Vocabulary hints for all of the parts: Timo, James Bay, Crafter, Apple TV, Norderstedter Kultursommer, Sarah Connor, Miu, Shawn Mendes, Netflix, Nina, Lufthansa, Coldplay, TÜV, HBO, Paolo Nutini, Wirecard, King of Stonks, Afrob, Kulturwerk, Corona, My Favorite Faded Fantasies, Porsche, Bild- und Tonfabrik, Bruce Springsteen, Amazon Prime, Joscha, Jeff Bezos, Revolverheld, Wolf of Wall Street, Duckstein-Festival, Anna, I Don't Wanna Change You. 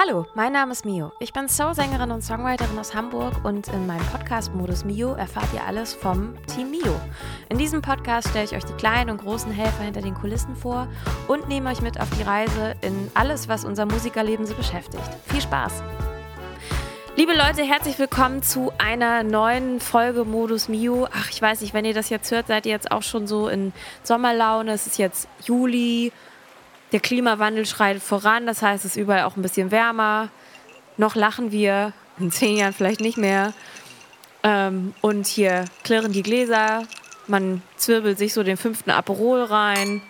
Hallo, mein Name ist Miu. Ich bin Soul-Sängerin und Songwriterin aus Hamburg und in meinem Podcast Modus Mio erfahrt ihr alles vom Team Miu. In diesem Podcast stelle ich euch die kleinen und großen Helfer hinter den Kulissen vor und nehme euch mit auf die Reise in alles, was unser Musikerleben so beschäftigt. Viel Spaß! Liebe Leute, herzlich willkommen zu einer neuen Folge Modus Mio. Ach, ich weiß nicht, wenn ihr das jetzt hört, seid ihr jetzt auch schon so in Sommerlaune. Es ist jetzt Juli. Der Klimawandel schreitet voran, das heißt, es ist überall auch ein bisschen wärmer. Noch lachen wir, in 10 Jahren vielleicht nicht mehr. Und hier klirren die Gläser, man zwirbelt sich so den 5. Aperol rein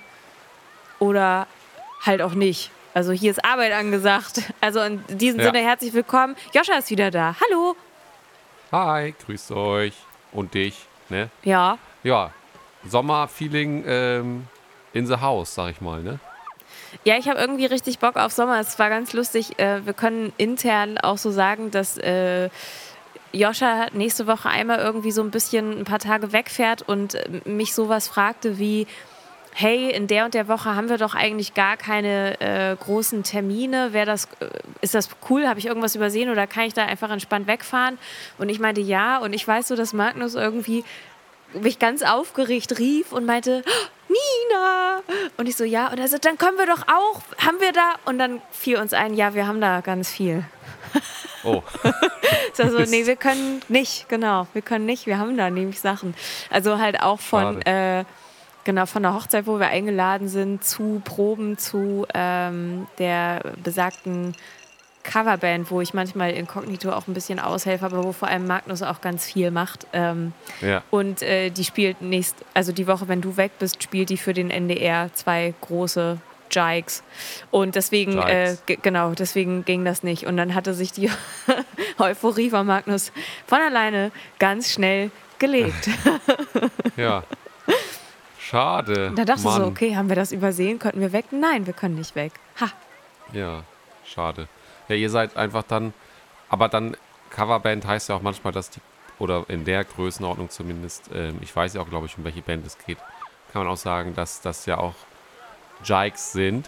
oder halt auch nicht. Also hier ist Arbeit angesagt. Also in diesem Sinne herzlich willkommen. Joscha ist wieder da, hallo. Hi, grüßt euch und dich, ne? Ja. Ja, Sommerfeeling in the house, sag ich mal, ne? Ja, ich habe irgendwie richtig Bock auf Sommer. Es war ganz lustig. Wir können intern auch so sagen, dass Joscha nächste Woche einmal irgendwie so ein bisschen ein paar Tage wegfährt und mich sowas fragte wie, hey, in der und der Woche haben wir doch eigentlich gar keine großen Termine. Ist das cool? Habe ich irgendwas übersehen oder kann ich da einfach entspannt wegfahren? Und ich meinte ja. Und ich weiß so, dass Magnus irgendwie mich ganz aufgeregt rief und meinte, Nina! Und ich so, ja. Und er so, dann können wir doch auch, haben wir da? Und dann fiel uns ein, ja, wir haben da ganz viel. Oh. Also, nee, wir können nicht, genau. Wir können nicht, wir haben da nämlich Sachen. Also halt auch von der Hochzeit, wo wir eingeladen sind, zu Proben, zu der besagten Coverband, wo ich manchmal inkognito auch ein bisschen aushelfe, aber wo vor allem Magnus auch ganz viel macht. Und die spielt die Woche, wenn du weg bist, spielt die für den NDR 2 große Jikes. Und deswegen, deswegen ging das nicht. Und dann hatte sich die Euphorie von Magnus von alleine ganz schnell gelegt. Ja. Schade. Da dachte ich so, okay, haben wir das übersehen? Könnten wir weg? Nein, wir können nicht weg. Ha. Ja, schade. Ja, ihr seid einfach dann, aber dann Coverband heißt ja auch manchmal, dass die, oder in der Größenordnung zumindest, ich weiß ja auch, glaube ich, um welche Band es geht, kann man auch sagen, dass das ja auch Jikes sind,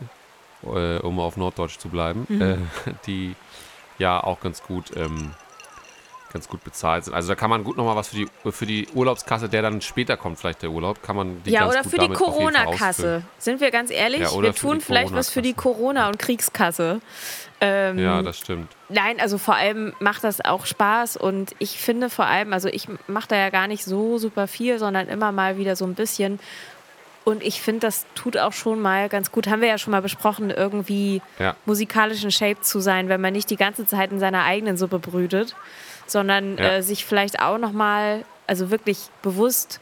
um auf Norddeutsch zu bleiben, die ja auch ganz gut bezahlt sind. Also da kann man gut nochmal was für die Urlaubskasse, der dann später kommt, vielleicht der Urlaub, kann man die ganz gut damit. Ja, oder für die Corona-Kasse. Sind wir ganz ehrlich? Ja, wir tun vielleicht was für die Corona- und Kriegskasse. Ja, das stimmt. Nein, also vor allem macht das auch Spaß und ich finde vor allem, also ich mache da ja gar nicht so super viel, sondern immer mal wieder so ein bisschen und ich finde, das tut auch schon mal ganz gut, haben wir ja schon mal besprochen, irgendwie musikalischen Shape zu sein, wenn man nicht die ganze Zeit in seiner eigenen Suppe brütet, sondern sich vielleicht auch nochmal, also wirklich bewusst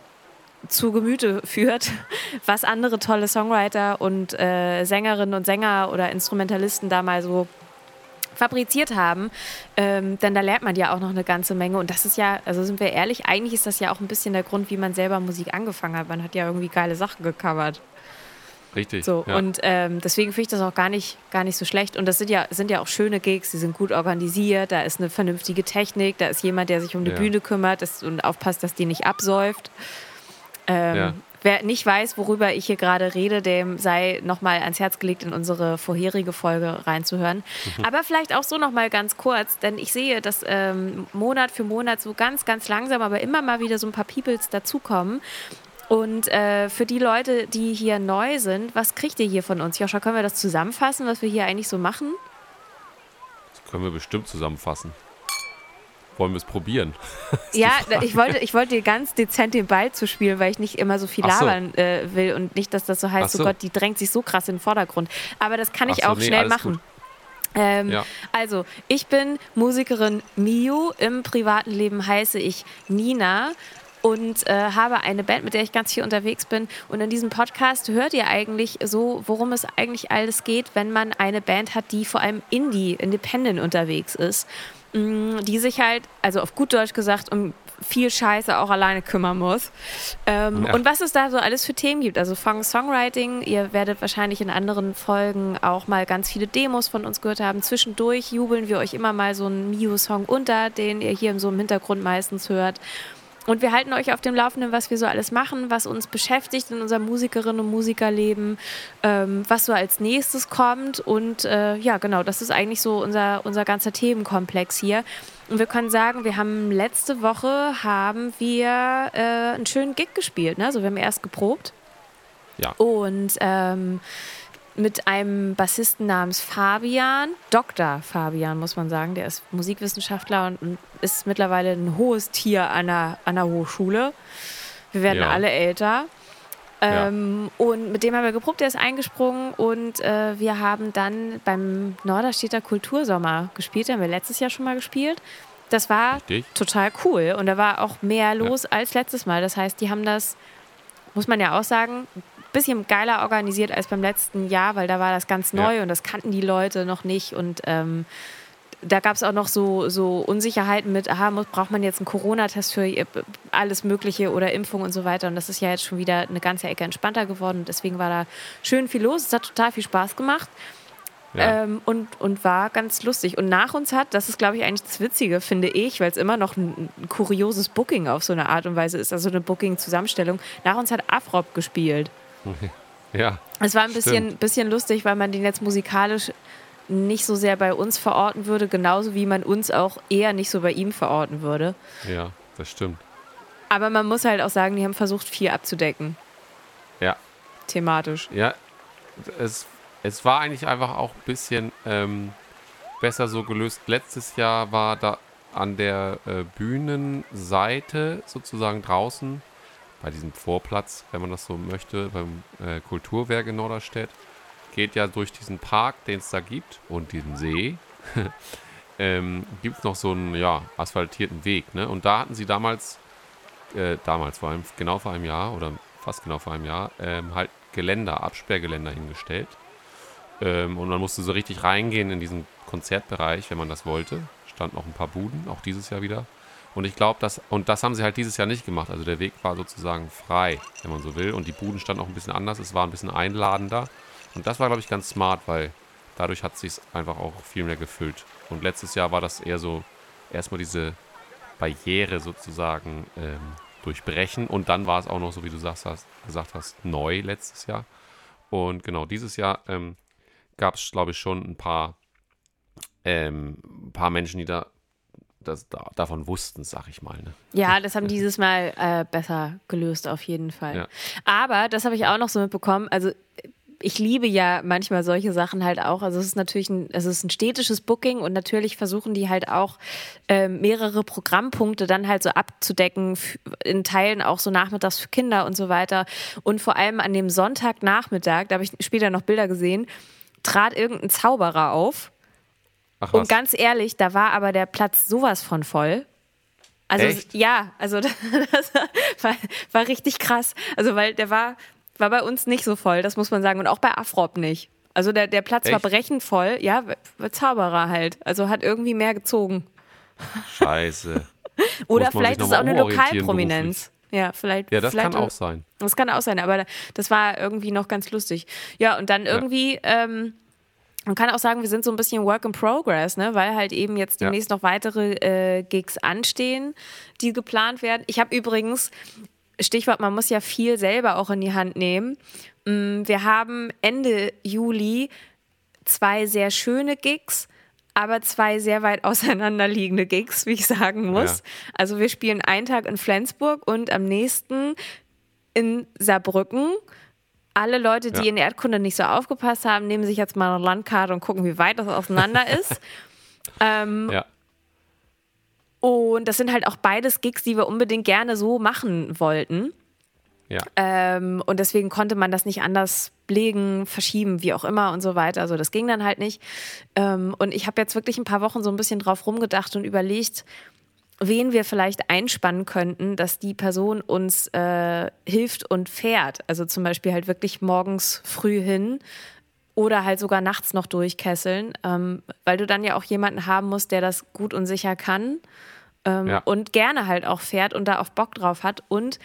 zu Gemüte führt, was andere tolle Songwriter und Sängerinnen und Sänger oder Instrumentalisten da mal so fabriziert haben, denn da lernt man ja auch noch eine ganze Menge und das ist ja, also sind wir ehrlich, eigentlich ist das ja auch ein bisschen der Grund, wie man selber Musik angefangen hat, man hat ja irgendwie geile Sachen gecovert. Richtig. So, ja. Und deswegen finde ich das auch gar nicht so schlecht. Und das sind ja auch schöne Gigs, die sind gut organisiert, da ist eine vernünftige Technik, da ist jemand, der sich um die Bühne kümmert und aufpasst, dass die nicht absäuft. Wer nicht weiß, worüber ich hier gerade rede, dem sei nochmal ans Herz gelegt, in unsere vorherige Folge reinzuhören. Aber vielleicht auch so nochmal ganz kurz, denn ich sehe, dass Monat für Monat so ganz, ganz langsam, aber immer mal wieder so ein paar Peoples dazukommen. Und für die Leute, die hier neu sind, was kriegt ihr hier von uns? Joscha, können wir das zusammenfassen, was wir hier eigentlich so machen? Das können wir bestimmt zusammenfassen. Wollen wir es probieren? Ja, ich wollte dir ganz dezent den Ball zu spielen, weil ich nicht immer so viel labern will und nicht, dass das so heißt, so Gott, die drängt sich so krass in den Vordergrund. Aber das kann ich schnell machen. Also, ich bin Musikerin Miu, im privaten Leben heiße ich Nina und habe eine Band, mit der ich ganz viel unterwegs bin. Und in diesem Podcast hört ihr eigentlich so, worum es eigentlich alles geht, wenn man eine Band hat, die vor allem independent unterwegs ist, die sich halt, also auf gut Deutsch gesagt, um viel Scheiße auch alleine kümmern muss. Und was es da so alles für Themen gibt, also von Songwriting, ihr werdet wahrscheinlich in anderen Folgen auch mal ganz viele Demos von uns gehört haben, zwischendurch jubeln wir euch immer mal so einen Miu-Song unter, den ihr hier so im Hintergrund meistens hört. Und wir halten euch auf dem Laufenden, was wir so alles machen, was uns beschäftigt in unserem Musikerinnen- und Musikerleben, was so als nächstes kommt. Und ja, genau, das ist eigentlich so unser ganzer Themenkomplex hier. Und wir können sagen, wir haben letzte Woche einen schönen Gig gespielt, ne? Also wir haben erst geprobt. Ja. Und mit einem Bassisten namens Fabian, Dr. Fabian, muss man sagen, der ist Musikwissenschaftler und ist mittlerweile ein hohes Tier an der Hochschule. Wir werden alle älter. Ja. Und mit dem haben wir geprobt, der ist eingesprungen und wir haben dann beim Norderstedter Kultursommer gespielt, den haben wir letztes Jahr schon mal gespielt. Das war total cool und da war auch mehr los als letztes Mal. Das heißt, die haben das, muss man ja auch sagen, bisschen geiler organisiert als beim letzten Jahr, weil da war das ganz neu und das kannten die Leute noch nicht und da gab es auch noch so Unsicherheiten mit, braucht man jetzt einen Corona-Test für alles Mögliche oder Impfung und so weiter und das ist ja jetzt schon wieder eine ganze Ecke entspannter geworden und deswegen war da schön viel los, es hat total viel Spaß gemacht und war ganz lustig und nach uns hat, das ist glaube ich eigentlich das Witzige, finde ich, weil es immer noch ein kurioses Booking auf so eine Art und Weise ist, also eine Booking-Zusammenstellung, nach uns hat Afrob gespielt. Ja. Es war ein bisschen lustig, weil man den jetzt musikalisch nicht so sehr bei uns verorten würde, genauso wie man uns auch eher nicht so bei ihm verorten würde. Ja, das stimmt. Aber man muss halt auch sagen, die haben versucht, viel abzudecken. Ja. Thematisch. Ja, es war eigentlich einfach auch ein bisschen besser so gelöst. Letztes Jahr war da an der Bühnenseite sozusagen draußen bei diesem Vorplatz, wenn man das so möchte, beim Kulturwerk in Norderstedt, geht ja durch diesen Park, den es da gibt, und diesen See, gibt es noch so einen asphaltierten Weg. Ne? Und da hatten sie damals, vor fast genau vor einem Jahr, halt Absperrgeländer hingestellt. Und man musste so richtig reingehen in diesen Konzertbereich, wenn man das wollte. Standen noch ein paar Buden, auch dieses Jahr wieder. Und ich glaube, das haben sie halt dieses Jahr nicht gemacht. Also der Weg war sozusagen frei, wenn man so will. Und die Buden standen auch ein bisschen anders. Es war ein bisschen einladender. Und das war, glaube ich, ganz smart, weil dadurch hat es sich einfach auch viel mehr gefüllt. Und letztes Jahr war das eher so, erstmal diese Barriere sozusagen durchbrechen. Und dann war es auch noch so, wie du gesagt hast, neu letztes Jahr. Und genau, dieses Jahr gab es, glaube ich, schon ein paar Menschen, die davon wussten, sag ich mal. Ne? Ja, das haben dieses Mal besser gelöst, auf jeden Fall. Ja. Aber das habe ich auch noch so mitbekommen. Also ich liebe ja manchmal solche Sachen halt auch. Also es ist natürlich ein städtisches Booking und natürlich versuchen die halt auch mehrere Programmpunkte dann halt so abzudecken, in Teilen auch so nachmittags für Kinder und so weiter. Und vor allem an dem Sonntagnachmittag, da habe ich später noch Bilder gesehen, trat irgendein Zauberer auf. Ach, und ganz ehrlich, da war aber der Platz sowas von voll. Also echt? Ja, also das war richtig krass. Also weil der war bei uns nicht so voll, das muss man sagen. Und auch bei Afrob nicht. Also der Platz war brechend voll. Ja, Zauberer halt. Also hat irgendwie mehr gezogen. Scheiße. Oder vielleicht ist es auch eine Lokalprominenz. Ja, das kann auch sein. Das kann auch sein, aber das war irgendwie noch ganz lustig. Ja, und dann irgendwie... Man kann auch sagen, wir sind so ein bisschen Work in Progress, ne? Weil halt eben jetzt demnächst noch weitere Gigs anstehen, die geplant werden. Ich habe übrigens, Stichwort, man muss ja viel selber auch in die Hand nehmen. Wir haben Ende Juli 2 sehr schöne Gigs, aber 2 sehr weit auseinanderliegende Gigs, wie ich sagen muss. Ja. Also wir spielen einen Tag in Flensburg und am nächsten in Saarbrücken. Alle Leute, die in Erdkunde nicht so aufgepasst haben, nehmen sich jetzt mal eine Landkarte und gucken, wie weit das auseinander ist. Und das sind halt auch beides Gigs, die wir unbedingt gerne so machen wollten. Ja. Und deswegen konnte man das nicht anders legen, verschieben, wie auch immer und so weiter. Also das ging dann halt nicht. Und ich habe jetzt wirklich ein paar Wochen so ein bisschen drauf rumgedacht und überlegt, wen wir vielleicht einspannen könnten, dass die Person uns hilft und fährt. Also zum Beispiel halt wirklich morgens früh hin oder halt sogar nachts noch durchkesseln, weil du dann ja auch jemanden haben musst, der das gut und sicher kann und gerne halt auch fährt und da auch Bock drauf hat. Und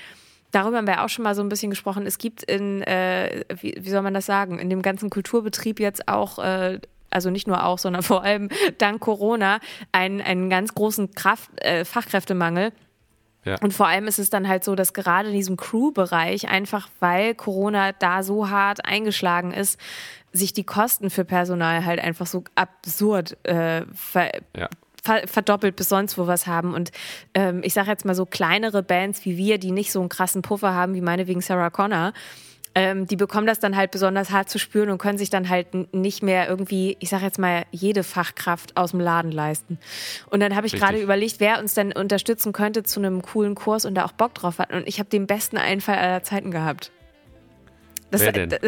darüber haben wir auch schon mal so ein bisschen gesprochen. Es gibt wie soll man das sagen, in dem ganzen Kulturbetrieb jetzt auch also nicht nur auch, sondern vor allem dank Corona, einen ganz großen Fachkräftemangel. Ja. Und vor allem ist es dann halt so, dass gerade in diesem Crew-Bereich, einfach weil Corona da so hart eingeschlagen ist, sich die Kosten für Personal halt einfach so absurd verdoppelt bis sonst wo was haben. Und ich sage jetzt mal so, kleinere Bands wie wir, die nicht so einen krassen Puffer haben wie meine wegen Sarah Connor, die bekommen das dann halt besonders hart zu spüren und können sich dann halt nicht mehr irgendwie, ich sag jetzt mal, jede Fachkraft aus dem Laden leisten. Und dann habe ich gerade überlegt, wer uns denn unterstützen könnte zu einem coolen Kurs und da auch Bock drauf hat. Und ich habe den besten Einfall aller Zeiten gehabt. Das werde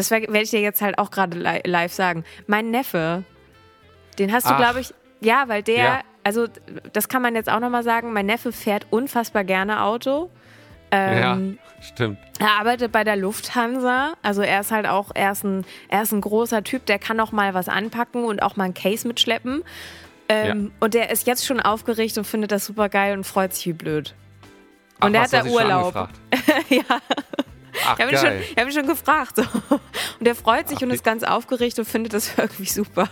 ich dir jetzt halt auch gerade live sagen. Mein Neffe, den hast du, glaube ich, ja, weil der, also das kann man jetzt auch nochmal sagen, mein Neffe fährt unfassbar gerne Auto. Ja, stimmt. Er arbeitet bei der Lufthansa, also er ist halt auch, er ist ein großer Typ, der kann auch mal was anpacken und auch mal einen Case mitschleppen. Und der ist jetzt schon aufgeregt und findet das super geil und freut sich wie blöd. Und er hat da Urlaub. Ja. Ach, ich hab ihn schon gefragt. So. Und er freut sich und ist ganz aufgeregt und findet das irgendwie super.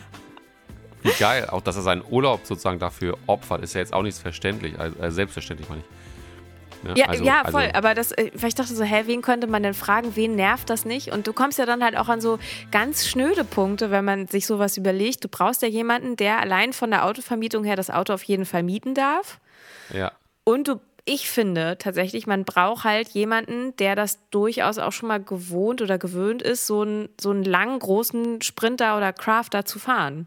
Wie geil, auch dass er seinen Urlaub sozusagen dafür opfert, ist ja jetzt auch nichts verständlich, also selbstverständlich meine ich. Ja, voll, aber das, weil ich dachte so, wen könnte man denn fragen, wen nervt das nicht? Und du kommst ja dann halt auch an so ganz schnöde Punkte, wenn man sich sowas überlegt. Du brauchst ja jemanden, der allein von der Autovermietung her das Auto auf jeden Fall mieten darf. Ja. Und ich finde tatsächlich, man braucht halt jemanden, der das durchaus auch schon mal gewohnt oder gewöhnt ist, so einen langen, großen Sprinter oder Crafter zu fahren.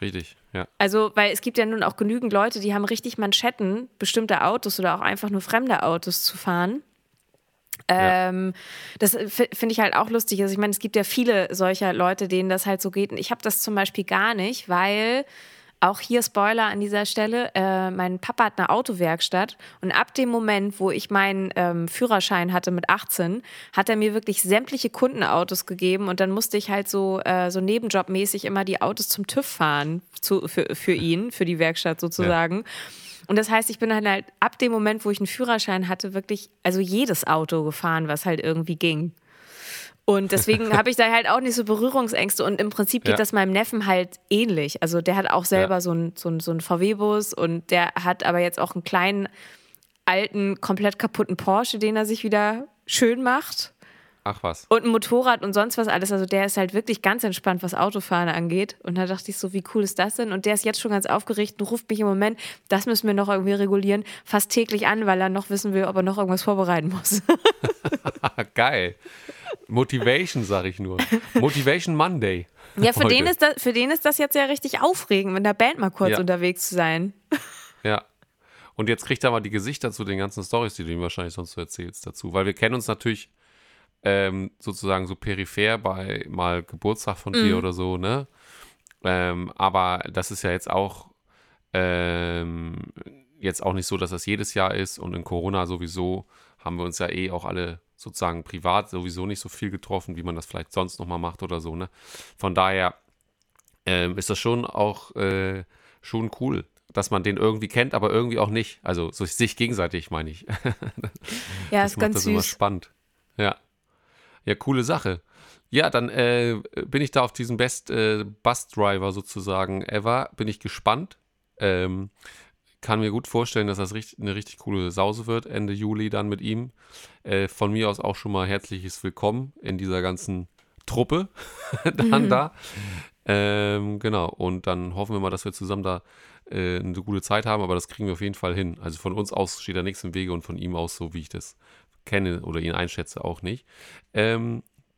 Richtig. Ja. Also, weil es gibt ja nun auch genügend Leute, die haben richtig Manschetten, bestimmte Autos oder auch einfach nur fremde Autos zu fahren. Das finde ich halt auch lustig. Also ich meine, es gibt ja viele solcher Leute, denen das halt so geht. Und ich habe das zum Beispiel gar nicht, weil, auch hier Spoiler an dieser Stelle, mein Papa hat eine Autowerkstatt und ab dem Moment, wo ich meinen Führerschein hatte mit 18, hat er mir wirklich sämtliche Kundenautos gegeben und dann musste ich halt so nebenjobmäßig immer die Autos zum TÜV fahren, für ihn, für die Werkstatt sozusagen. Ja. Und das heißt, ich bin halt ab dem Moment, wo ich einen Führerschein hatte, wirklich, also jedes Auto gefahren, was halt irgendwie ging. Und deswegen habe ich da halt auch nicht so Berührungsängste. Und im Prinzip geht das meinem Neffen halt ähnlich. Also der hat auch selber so einen VW-Bus und der hat aber jetzt auch einen kleinen, alten, komplett kaputten Porsche, den er sich wieder schön macht. Ach was. Und ein Motorrad und sonst was alles. Also der ist halt wirklich ganz entspannt, was Autofahren angeht. Und da dachte ich so, wie cool ist das denn? Und der ist jetzt schon ganz aufgeregt und ruft mich im Moment, das müssen wir noch irgendwie regulieren, fast täglich an, weil er noch wissen will, ob er noch irgendwas vorbereiten muss. Geil. Motivation, sag ich nur. Motivation Monday. Ja, für den ist das jetzt ja richtig aufregend, mit der Band mal kurz unterwegs zu sein. Ja. Und jetzt kriegt er mal die Gesichter zu den ganzen Storys, die du ihm wahrscheinlich sonst so erzählst, dazu. Weil wir kennen uns natürlich sozusagen so peripher bei mal Geburtstag von dir oder so, ne? Aber das ist ja jetzt auch nicht so, dass das jedes Jahr ist. Und in Corona sowieso haben wir uns ja auch alle sozusagen privat sowieso nicht so viel getroffen, wie man das vielleicht sonst nochmal macht oder so, ne? Von daher ist das schon auch schon cool, dass man den irgendwie kennt, aber irgendwie auch nicht. Also so sich gegenseitig, meine ich. Ja, das ist ganz süß. Das ist immer spannend. Ja, coole Sache. Ja, dann bin ich da auf diesen Best Bus-Driver sozusagen ever, bin ich gespannt. Kann mir gut vorstellen, dass das eine richtig coole Sause wird, Ende Juli dann mit ihm. Von mir aus auch schon mal herzliches Willkommen in dieser ganzen Truppe dann da. Genau, und dann hoffen wir mal, dass wir zusammen da eine gute Zeit haben, aber das kriegen wir auf jeden Fall hin. Also von uns aus steht da nichts im Wege und von ihm aus, so wie ich das kenne oder ihn einschätze, auch nicht.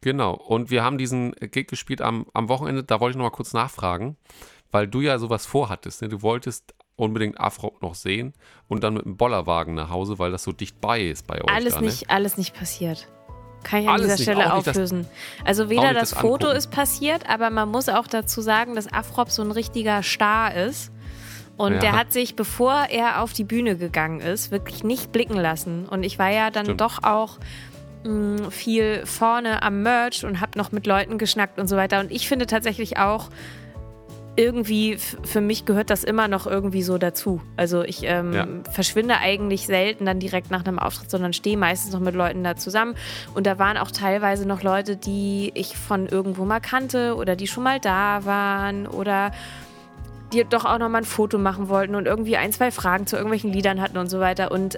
Genau, und wir haben diesen Gig gespielt am Wochenende, da wollte ich noch mal kurz nachfragen, weil du ja sowas vorhattest, ne? Du wolltest unbedingt Afrob noch sehen und dann mit einem Bollerwagen nach Hause, weil das so dicht bei ist bei euch. Alles nicht passiert. Kann ich an dieser Stelle auflösen. Also weder das Foto ist passiert, aber man muss auch dazu sagen, dass Afrob so ein richtiger Star ist. Und der hat sich, bevor er auf die Bühne gegangen ist, wirklich nicht blicken lassen. Und ich war ja dann doch auch viel vorne am Merch und habe noch mit Leuten geschnackt und so weiter. Und ich finde tatsächlich auch, irgendwie, für mich gehört das immer noch irgendwie so dazu. Also ich verschwinde eigentlich selten dann direkt nach einem Auftritt, sondern stehe meistens noch mit Leuten da zusammen. Und da waren auch teilweise noch Leute, die ich von irgendwo mal kannte oder die schon mal da waren oder die doch auch noch mal ein Foto machen wollten und irgendwie ein, zwei Fragen zu irgendwelchen Liedern hatten und so weiter. Und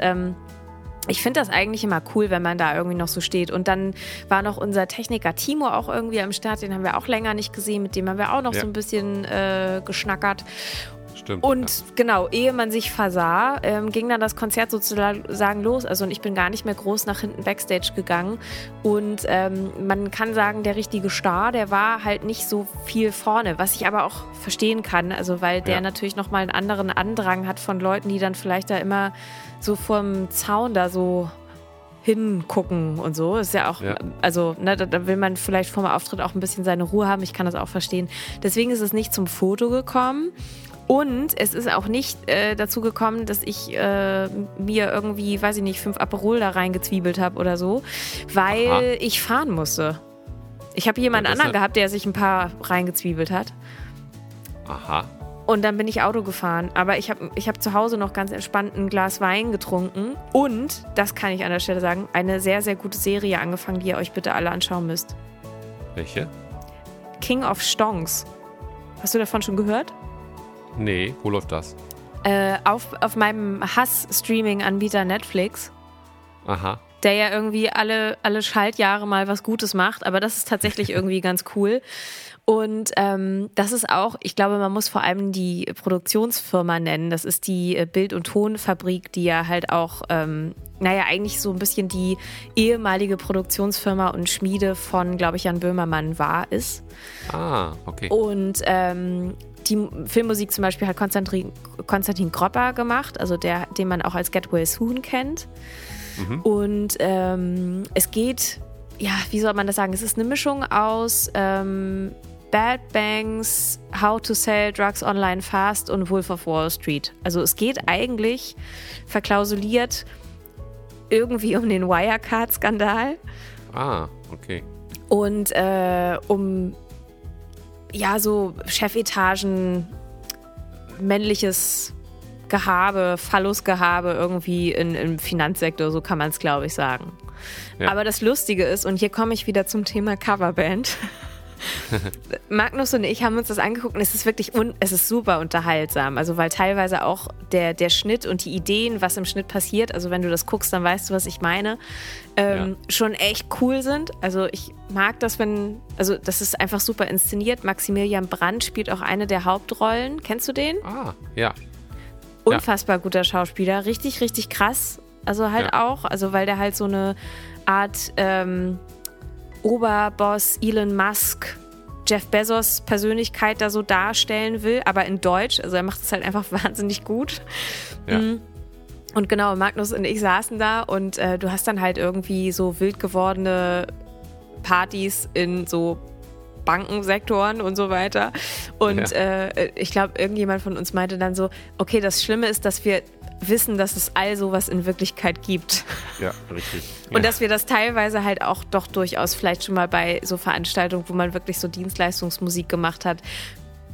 Ich finde das eigentlich immer cool, wenn man da irgendwie noch so steht. Und dann war noch unser Techniker Timo auch irgendwie am Start. Den haben wir auch länger nicht gesehen. Mit dem haben wir auch noch so ein bisschen geschnackert. Stimmt. Und genau, ehe man sich versah, ging dann das Konzert sozusagen los. Also und ich bin gar nicht mehr groß nach hinten Backstage gegangen. Und man kann sagen, der richtige Star, der war halt nicht so viel vorne. Was ich aber auch verstehen kann, also weil der natürlich nochmal einen anderen Andrang hat von Leuten, die dann vielleicht da immer so vorm Zaun da so hingucken und so. Ist ja auch, also ne, da will man vielleicht vor dem Auftritt auch ein bisschen seine Ruhe haben. Ich kann das auch verstehen. Deswegen ist es nicht zum Foto gekommen. Und es ist auch nicht dazu gekommen, dass ich mir irgendwie, weiß ich nicht, 5 Aperol da reingezwiebelt habe oder so, weil ich fahren musste. Ich habe jemanden anderen gehabt, der sich ein paar reingezwiebelt hat. Aha. Und dann bin ich Auto gefahren. Aber ich hab zu Hause noch ganz entspannt ein Glas Wein getrunken. Und, das kann ich an der Stelle sagen, eine sehr, sehr gute Serie angefangen, die ihr euch bitte alle anschauen müsst. Welche? King of Stonks. Hast du davon schon gehört? Nee, wo läuft das? Auf meinem Hass-Streaming-Anbieter Netflix. Aha. Der ja irgendwie alle Schaltjahre mal was Gutes macht, aber das ist tatsächlich irgendwie ganz cool. Und das ist auch, ich glaube, man muss vor allem die Produktionsfirma nennen. Das ist die Bild- und Tonfabrik, die ja halt auch, eigentlich so ein bisschen die ehemalige Produktionsfirma und Schmiede von, glaube ich, Jan Böhmermann ist. Ah, okay. Und die Filmmusik zum Beispiel hat Konstantin Gropper gemacht, also den man auch als Get Well Soon kennt. Mhm. Und es geht... Ja, wie soll man das sagen? Es ist eine Mischung aus Bad Banks, How to Sell Drugs Online Fast und Wolf of Wall Street. Also es geht eigentlich verklausuliert irgendwie um den Wirecard-Skandal. Ah, okay. Und um so Chefetagen, männliches Gehabe, Phallusgehabe irgendwie im Finanzsektor, so kann man es, glaube ich, sagen. Ja. Aber das Lustige ist, und hier komme ich wieder zum Thema Coverband. Magnus und ich haben uns das angeguckt und es ist wirklich es ist super unterhaltsam. Also weil teilweise auch der Schnitt und die Ideen, was im Schnitt passiert, also wenn du das guckst, dann weißt du, was ich meine, schon echt cool sind. Also ich mag das, das ist einfach super inszeniert. Maximilian Brand spielt auch eine der Hauptrollen. Kennst du den? Ah, ja. Unfassbar guter Schauspieler, richtig, richtig krass. Also halt auch, also weil der halt so eine Art Oberboss, Elon Musk, Jeff Bezos Persönlichkeit da so darstellen will, aber in Deutsch. Also er macht es halt einfach wahnsinnig gut. Ja. Und genau, Magnus und ich saßen da und du hast dann halt irgendwie so wild gewordene Partys in so Bankensektoren und so weiter. Und ich glaube, irgendjemand von uns meinte dann so, okay, das Schlimme ist, dass wir wissen, dass es all sowas in Wirklichkeit gibt. Ja, richtig. Und dass wir das teilweise halt auch doch durchaus vielleicht schon mal bei so Veranstaltungen, wo man wirklich so Dienstleistungsmusik gemacht hat,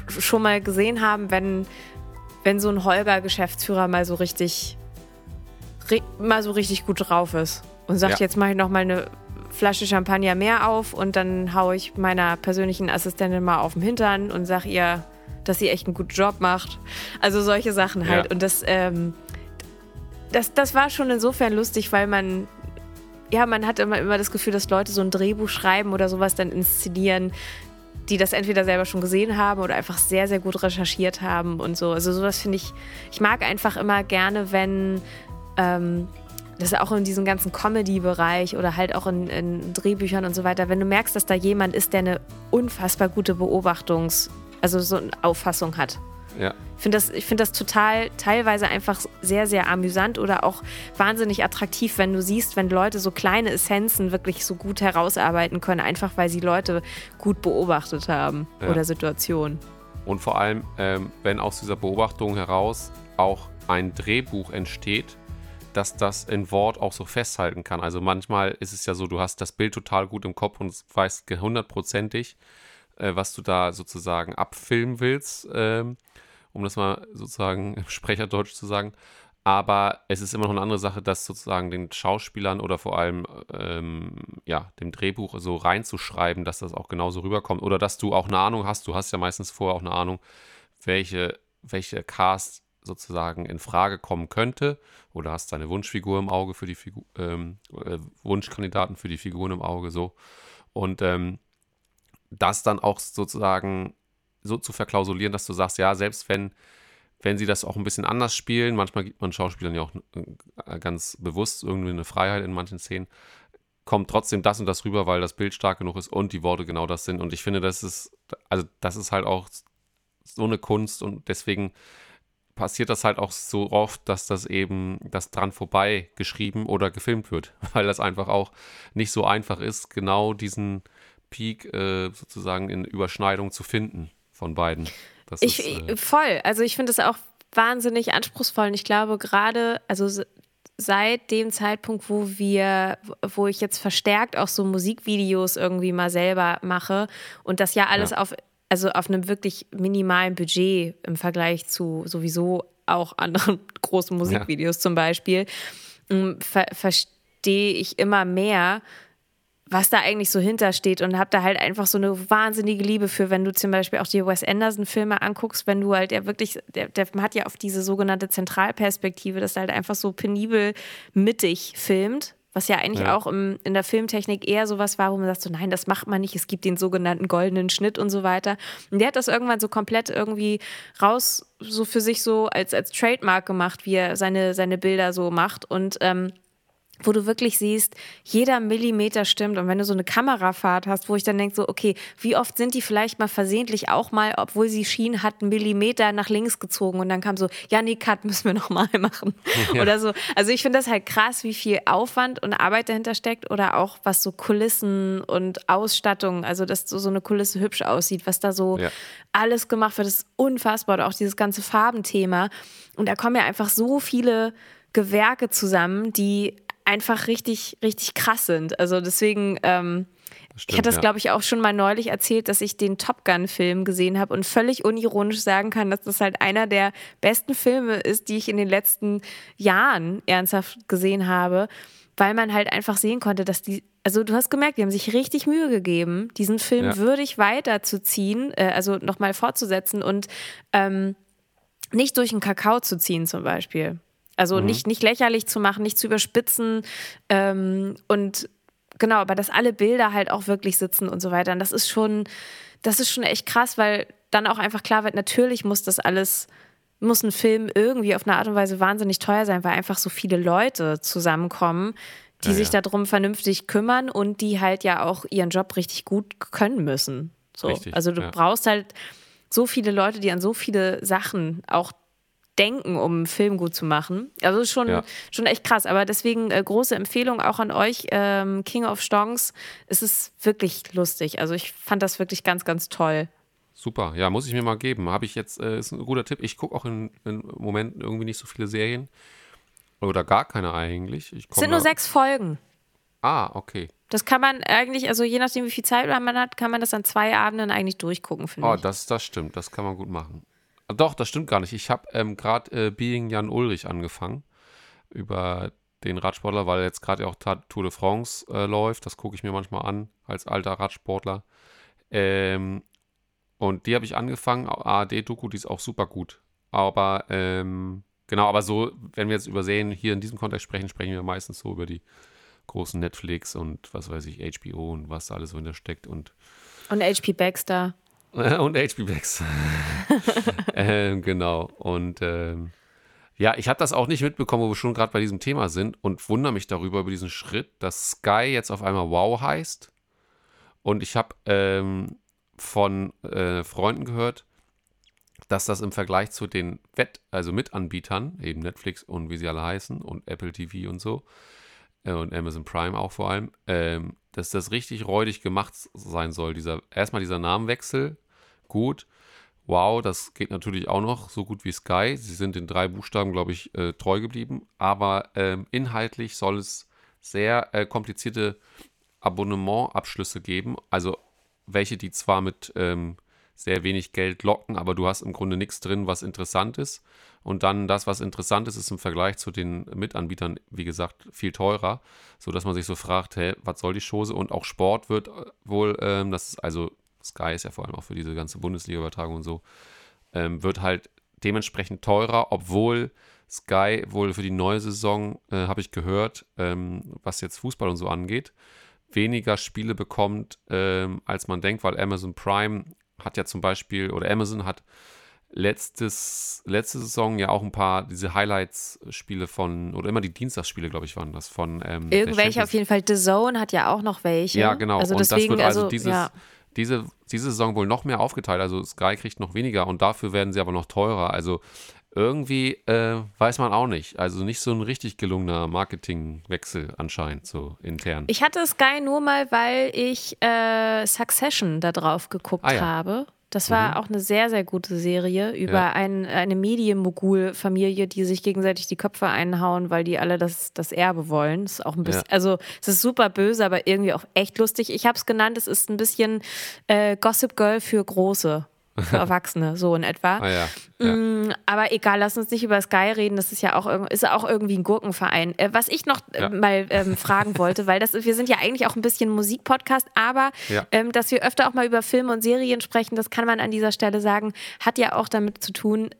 schon mal gesehen haben, wenn so ein Holger-Geschäftsführer mal so richtig gut drauf ist und sagt, jetzt mache ich noch mal eine Flasche Champagner mehr auf und dann haue ich meiner persönlichen Assistentin mal auf den Hintern und sag ihr, dass sie echt einen guten Job macht. Also solche Sachen halt. Ja. Und das war schon insofern lustig, weil man hat immer das Gefühl, dass Leute so ein Drehbuch schreiben oder sowas dann inszenieren, die das entweder selber schon gesehen haben oder einfach sehr, sehr gut recherchiert haben und so. Also sowas finde ich, ich mag einfach immer gerne, wenn das ist auch in diesem ganzen Comedy-Bereich oder halt auch in Drehbüchern und so weiter, wenn du merkst, dass da jemand ist, der eine unfassbar gute so eine Auffassung hat. Ja. Ich finde das total teilweise einfach sehr, sehr amüsant oder auch wahnsinnig attraktiv, wenn du siehst, wenn Leute so kleine Essenzen wirklich so gut herausarbeiten können, einfach weil sie Leute gut beobachtet haben oder Situationen. Und vor allem, wenn aus dieser Beobachtung heraus auch ein Drehbuch entsteht, dass das in Wort auch so festhalten kann. Also manchmal ist es ja so, du hast das Bild total gut im Kopf und weißt 100%ig, was du da sozusagen abfilmen willst, um das mal sozusagen im Sprecherdeutsch zu sagen. Aber es ist immer noch eine andere Sache, das sozusagen den Schauspielern oder vor allem dem Drehbuch so reinzuschreiben, dass das auch genauso rüberkommt. Oder dass du auch eine Ahnung hast. Du hast ja meistens vorher auch eine Ahnung, welche Cast sozusagen in Frage kommen könnte, oder hast deine Wunschfigur im Auge für die Wunschkandidaten für die Figuren im Auge, so. Und das dann auch sozusagen so zu verklausulieren, dass du sagst, ja, selbst wenn sie das auch ein bisschen anders spielen, manchmal gibt man Schauspielern ja auch ganz bewusst irgendwie eine Freiheit in manchen Szenen, kommt trotzdem das und das rüber, weil das Bild stark genug ist und die Worte genau das sind. Und ich finde, das ist halt auch so eine Kunst, und deswegen passiert das halt auch so oft, dass das eben das dran vorbei geschrieben oder gefilmt wird, weil das einfach auch nicht so einfach ist, genau diesen Peak sozusagen in Überschneidung zu finden von beiden. Voll. Also ich finde das auch wahnsinnig anspruchsvoll, und ich glaube gerade, also seit dem Zeitpunkt, wo ich jetzt verstärkt auch so Musikvideos irgendwie mal selber mache und das ja alles auf einem wirklich minimalen Budget im Vergleich zu sowieso auch anderen großen Musikvideos zum Beispiel, verstehe ich immer mehr, was da eigentlich so hintersteht, und habe da halt einfach so eine wahnsinnige Liebe für, wenn du zum Beispiel auch die Wes Anderson-Filme anguckst, wenn du halt ja wirklich, der hat ja auf diese sogenannte Zentralperspektive, dass er halt einfach so penibel mittig filmt, was ja eigentlich auch in der Filmtechnik eher sowas war, wo man sagt so, nein, das macht man nicht, es gibt den sogenannten goldenen Schnitt und so weiter. Und der hat das irgendwann so komplett irgendwie raus, so für sich so als Trademark gemacht, wie er seine Bilder so macht, und wo du wirklich siehst, jeder Millimeter stimmt. Und wenn du so eine Kamerafahrt hast, wo ich dann denke so, okay, wie oft sind die vielleicht mal versehentlich auch mal, obwohl sie schienen, hat einen Millimeter nach links gezogen, und dann kam so, ja nee, Cut, müssen wir nochmal machen oder so. Also ich finde das halt krass, wie viel Aufwand und Arbeit dahinter steckt, oder auch was so Kulissen und Ausstattung, also dass so eine Kulisse hübsch aussieht, was da so alles gemacht wird, das ist unfassbar. Und auch dieses ganze Farbenthema. Und da kommen ja einfach so viele Gewerke zusammen, die einfach richtig, richtig krass sind. Also deswegen, ich hatte das, glaube ich, auch schon mal neulich erzählt, dass ich den Top Gun-Film gesehen habe und völlig unironisch sagen kann, dass das halt einer der besten Filme ist, die ich in den letzten Jahren ernsthaft gesehen habe, weil man halt einfach sehen konnte, dass die, also du hast gemerkt, die haben sich richtig Mühe gegeben, diesen Film würdig weiterzuziehen, also nochmal fortzusetzen und nicht durch den Kakao zu ziehen zum Beispiel. Also nicht lächerlich zu machen, nicht zu überspitzen, und genau, aber dass alle Bilder halt auch wirklich sitzen und so weiter. Und das ist schon echt krass, weil dann auch einfach klar wird, natürlich muss ein Film irgendwie auf eine Art und Weise wahnsinnig teuer sein, weil einfach so viele Leute zusammenkommen, die sich darum vernünftig kümmern und die halt ja auch ihren Job richtig gut können müssen. So. Richtig, also du brauchst halt so viele Leute, die an so viele Sachen auch denken, um einen Film gut zu machen. Also schon echt krass. Aber deswegen große Empfehlung auch an euch. King of Stonks. Es ist wirklich lustig. Also ich fand das wirklich ganz, ganz toll. Super. Ja, muss ich mir mal geben. Habe ich jetzt, ist ein guter Tipp. Ich gucke auch in Momenten irgendwie nicht so viele Serien. Oder gar keine eigentlich. Es sind nur 6 Folgen. Ah, okay. Das kann man eigentlich, also je nachdem, wie viel Zeit man hat, kann man das an 2 Abenden eigentlich durchgucken, finde ich. Oh, das stimmt. Das kann man gut machen. Doch, das stimmt gar nicht. Ich habe gerade Being Jan Ulrich angefangen über den Radsportler, weil jetzt gerade ja auch Tour de France läuft. Das gucke ich mir manchmal an als alter Radsportler. Und die habe ich angefangen. ARD-Doku, die ist auch super gut. Aber genau, aber so, wenn wir jetzt über Serien hier in diesem Kontext sprechen wir meistens so über die großen Netflix und was weiß ich, HBO und was da alles so hintersteckt. Und HP Baxter. Und HP Baxter. Genau. Und ja, ich habe das auch nicht mitbekommen, wo wir schon gerade bei diesem Thema sind, und wundere mich darüber, über diesen Schritt, dass Sky jetzt auf einmal Wow heißt. Und ich habe von Freunden gehört, dass das im Vergleich zu den Mitanbietern, eben Netflix und wie sie alle heißen und Apple TV und so und Amazon Prime auch vor allem, dass das richtig räudig gemacht sein soll. Erstmal dieser Namenwechsel, gut. Wow, das geht natürlich auch noch so gut wie Sky. Sie sind den 3 Buchstaben, glaube ich, treu geblieben. Aber inhaltlich soll es sehr komplizierte Abonnementabschlüsse geben. Also welche, die zwar mit sehr wenig Geld locken, aber du hast im Grunde nichts drin, was interessant ist. Und dann das, was interessant ist, ist im Vergleich zu den Mitanbietern, wie gesagt, viel teurer, sodass man sich so fragt, hey, was soll die Chose? Und auch Sport wird wohl, das ist also, Sky ist ja vor allem auch für diese ganze Bundesliga-Übertragung und so, wird halt dementsprechend teurer, obwohl Sky wohl für die neue Saison, habe ich gehört, was jetzt Fußball und so angeht, weniger Spiele bekommt, als man denkt, weil Amazon Prime hat ja zum Beispiel, oder Amazon hat letzte Saison ja auch ein paar diese Highlights-Spiele von, oder immer die Dienstagsspiele, glaube ich, waren das von. Irgendwelche auf jeden Fall. The Zone hat ja auch noch welche. Ja, genau. Also und deswegen, das wird also diese Saison wohl noch mehr aufgeteilt. Also Sky kriegt noch weniger und dafür werden sie aber noch teurer. Also irgendwie weiß man auch nicht. Also nicht so ein richtig gelungener Marketingwechsel anscheinend so intern. Ich hatte Sky nur mal, weil ich Succession da drauf geguckt habe. Das war auch eine sehr, sehr gute Serie über eine Medienmogul-Familie, die sich gegenseitig die Köpfe einhauen, weil die alle das Erbe wollen. Das ist auch ein bisschen, also es ist super böse, aber irgendwie auch echt lustig. Ich habe es genannt, es ist ein bisschen Gossip Girl für Große, für Erwachsene, so in etwa. Aber egal, lass uns nicht über Sky reden, das ist ja auch irgendwie ein Gurkenverein. Was ich noch mal fragen wollte, weil wir sind ja eigentlich auch ein bisschen Musikpodcast, aber dass wir öfter auch mal über Filme und Serien sprechen, das kann man an dieser Stelle sagen, hat ja auch damit zu tun,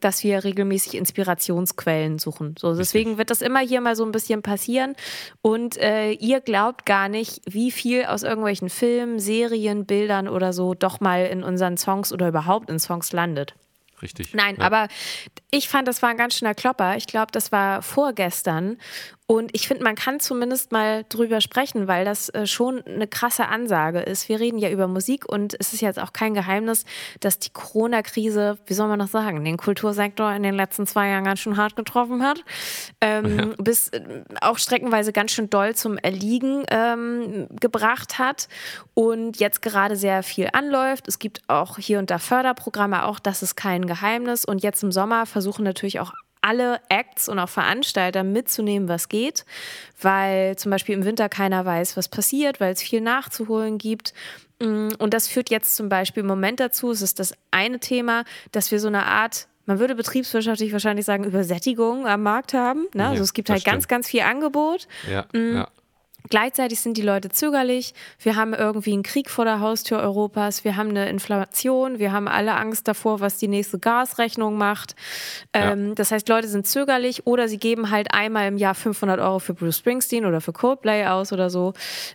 dass wir regelmäßig Inspirationsquellen suchen. So, deswegen wird das immer hier mal so ein bisschen passieren und ihr glaubt gar nicht, wie viel aus irgendwelchen Filmen, Serien, Bildern oder so doch mal in unseren Songs oder überhaupt in Songs landet. Richtig. Nein, aber ich fand, das war ein ganz schöner Klopper. Ich glaube, das war vorgestern. Und ich finde, man kann zumindest mal drüber sprechen, weil das schon eine krasse Ansage ist. Wir reden ja über Musik und es ist jetzt auch kein Geheimnis, dass die Corona-Krise, wie soll man das sagen, den Kultursektor in den letzten 2 Jahren ganz schön hart getroffen hat. Bis auch streckenweise ganz schön doll zum Erliegen gebracht hat und jetzt gerade sehr viel anläuft. Es gibt auch hier und da Förderprogramme, auch das ist kein Geheimnis. Und jetzt im Sommer versuchen natürlich auch alle Acts und auch Veranstalter mitzunehmen, was geht, weil zum Beispiel im Winter keiner weiß, was passiert, weil es viel nachzuholen gibt. Und das führt jetzt zum Beispiel im Moment dazu, es ist das eine Thema, dass wir so eine Art, man würde betriebswirtschaftlich wahrscheinlich sagen, Übersättigung am Markt haben. Ne? Ja, also es gibt halt ganz, ganz viel Angebot. Ja. Gleichzeitig sind die Leute zögerlich, wir haben irgendwie einen Krieg vor der Haustür Europas, wir haben eine Inflation, wir haben alle Angst davor, was die nächste Gasrechnung macht. Das heißt, Leute sind zögerlich oder sie geben halt einmal im Jahr 500 Euro für Bruce Springsteen oder für Coldplay aus oder so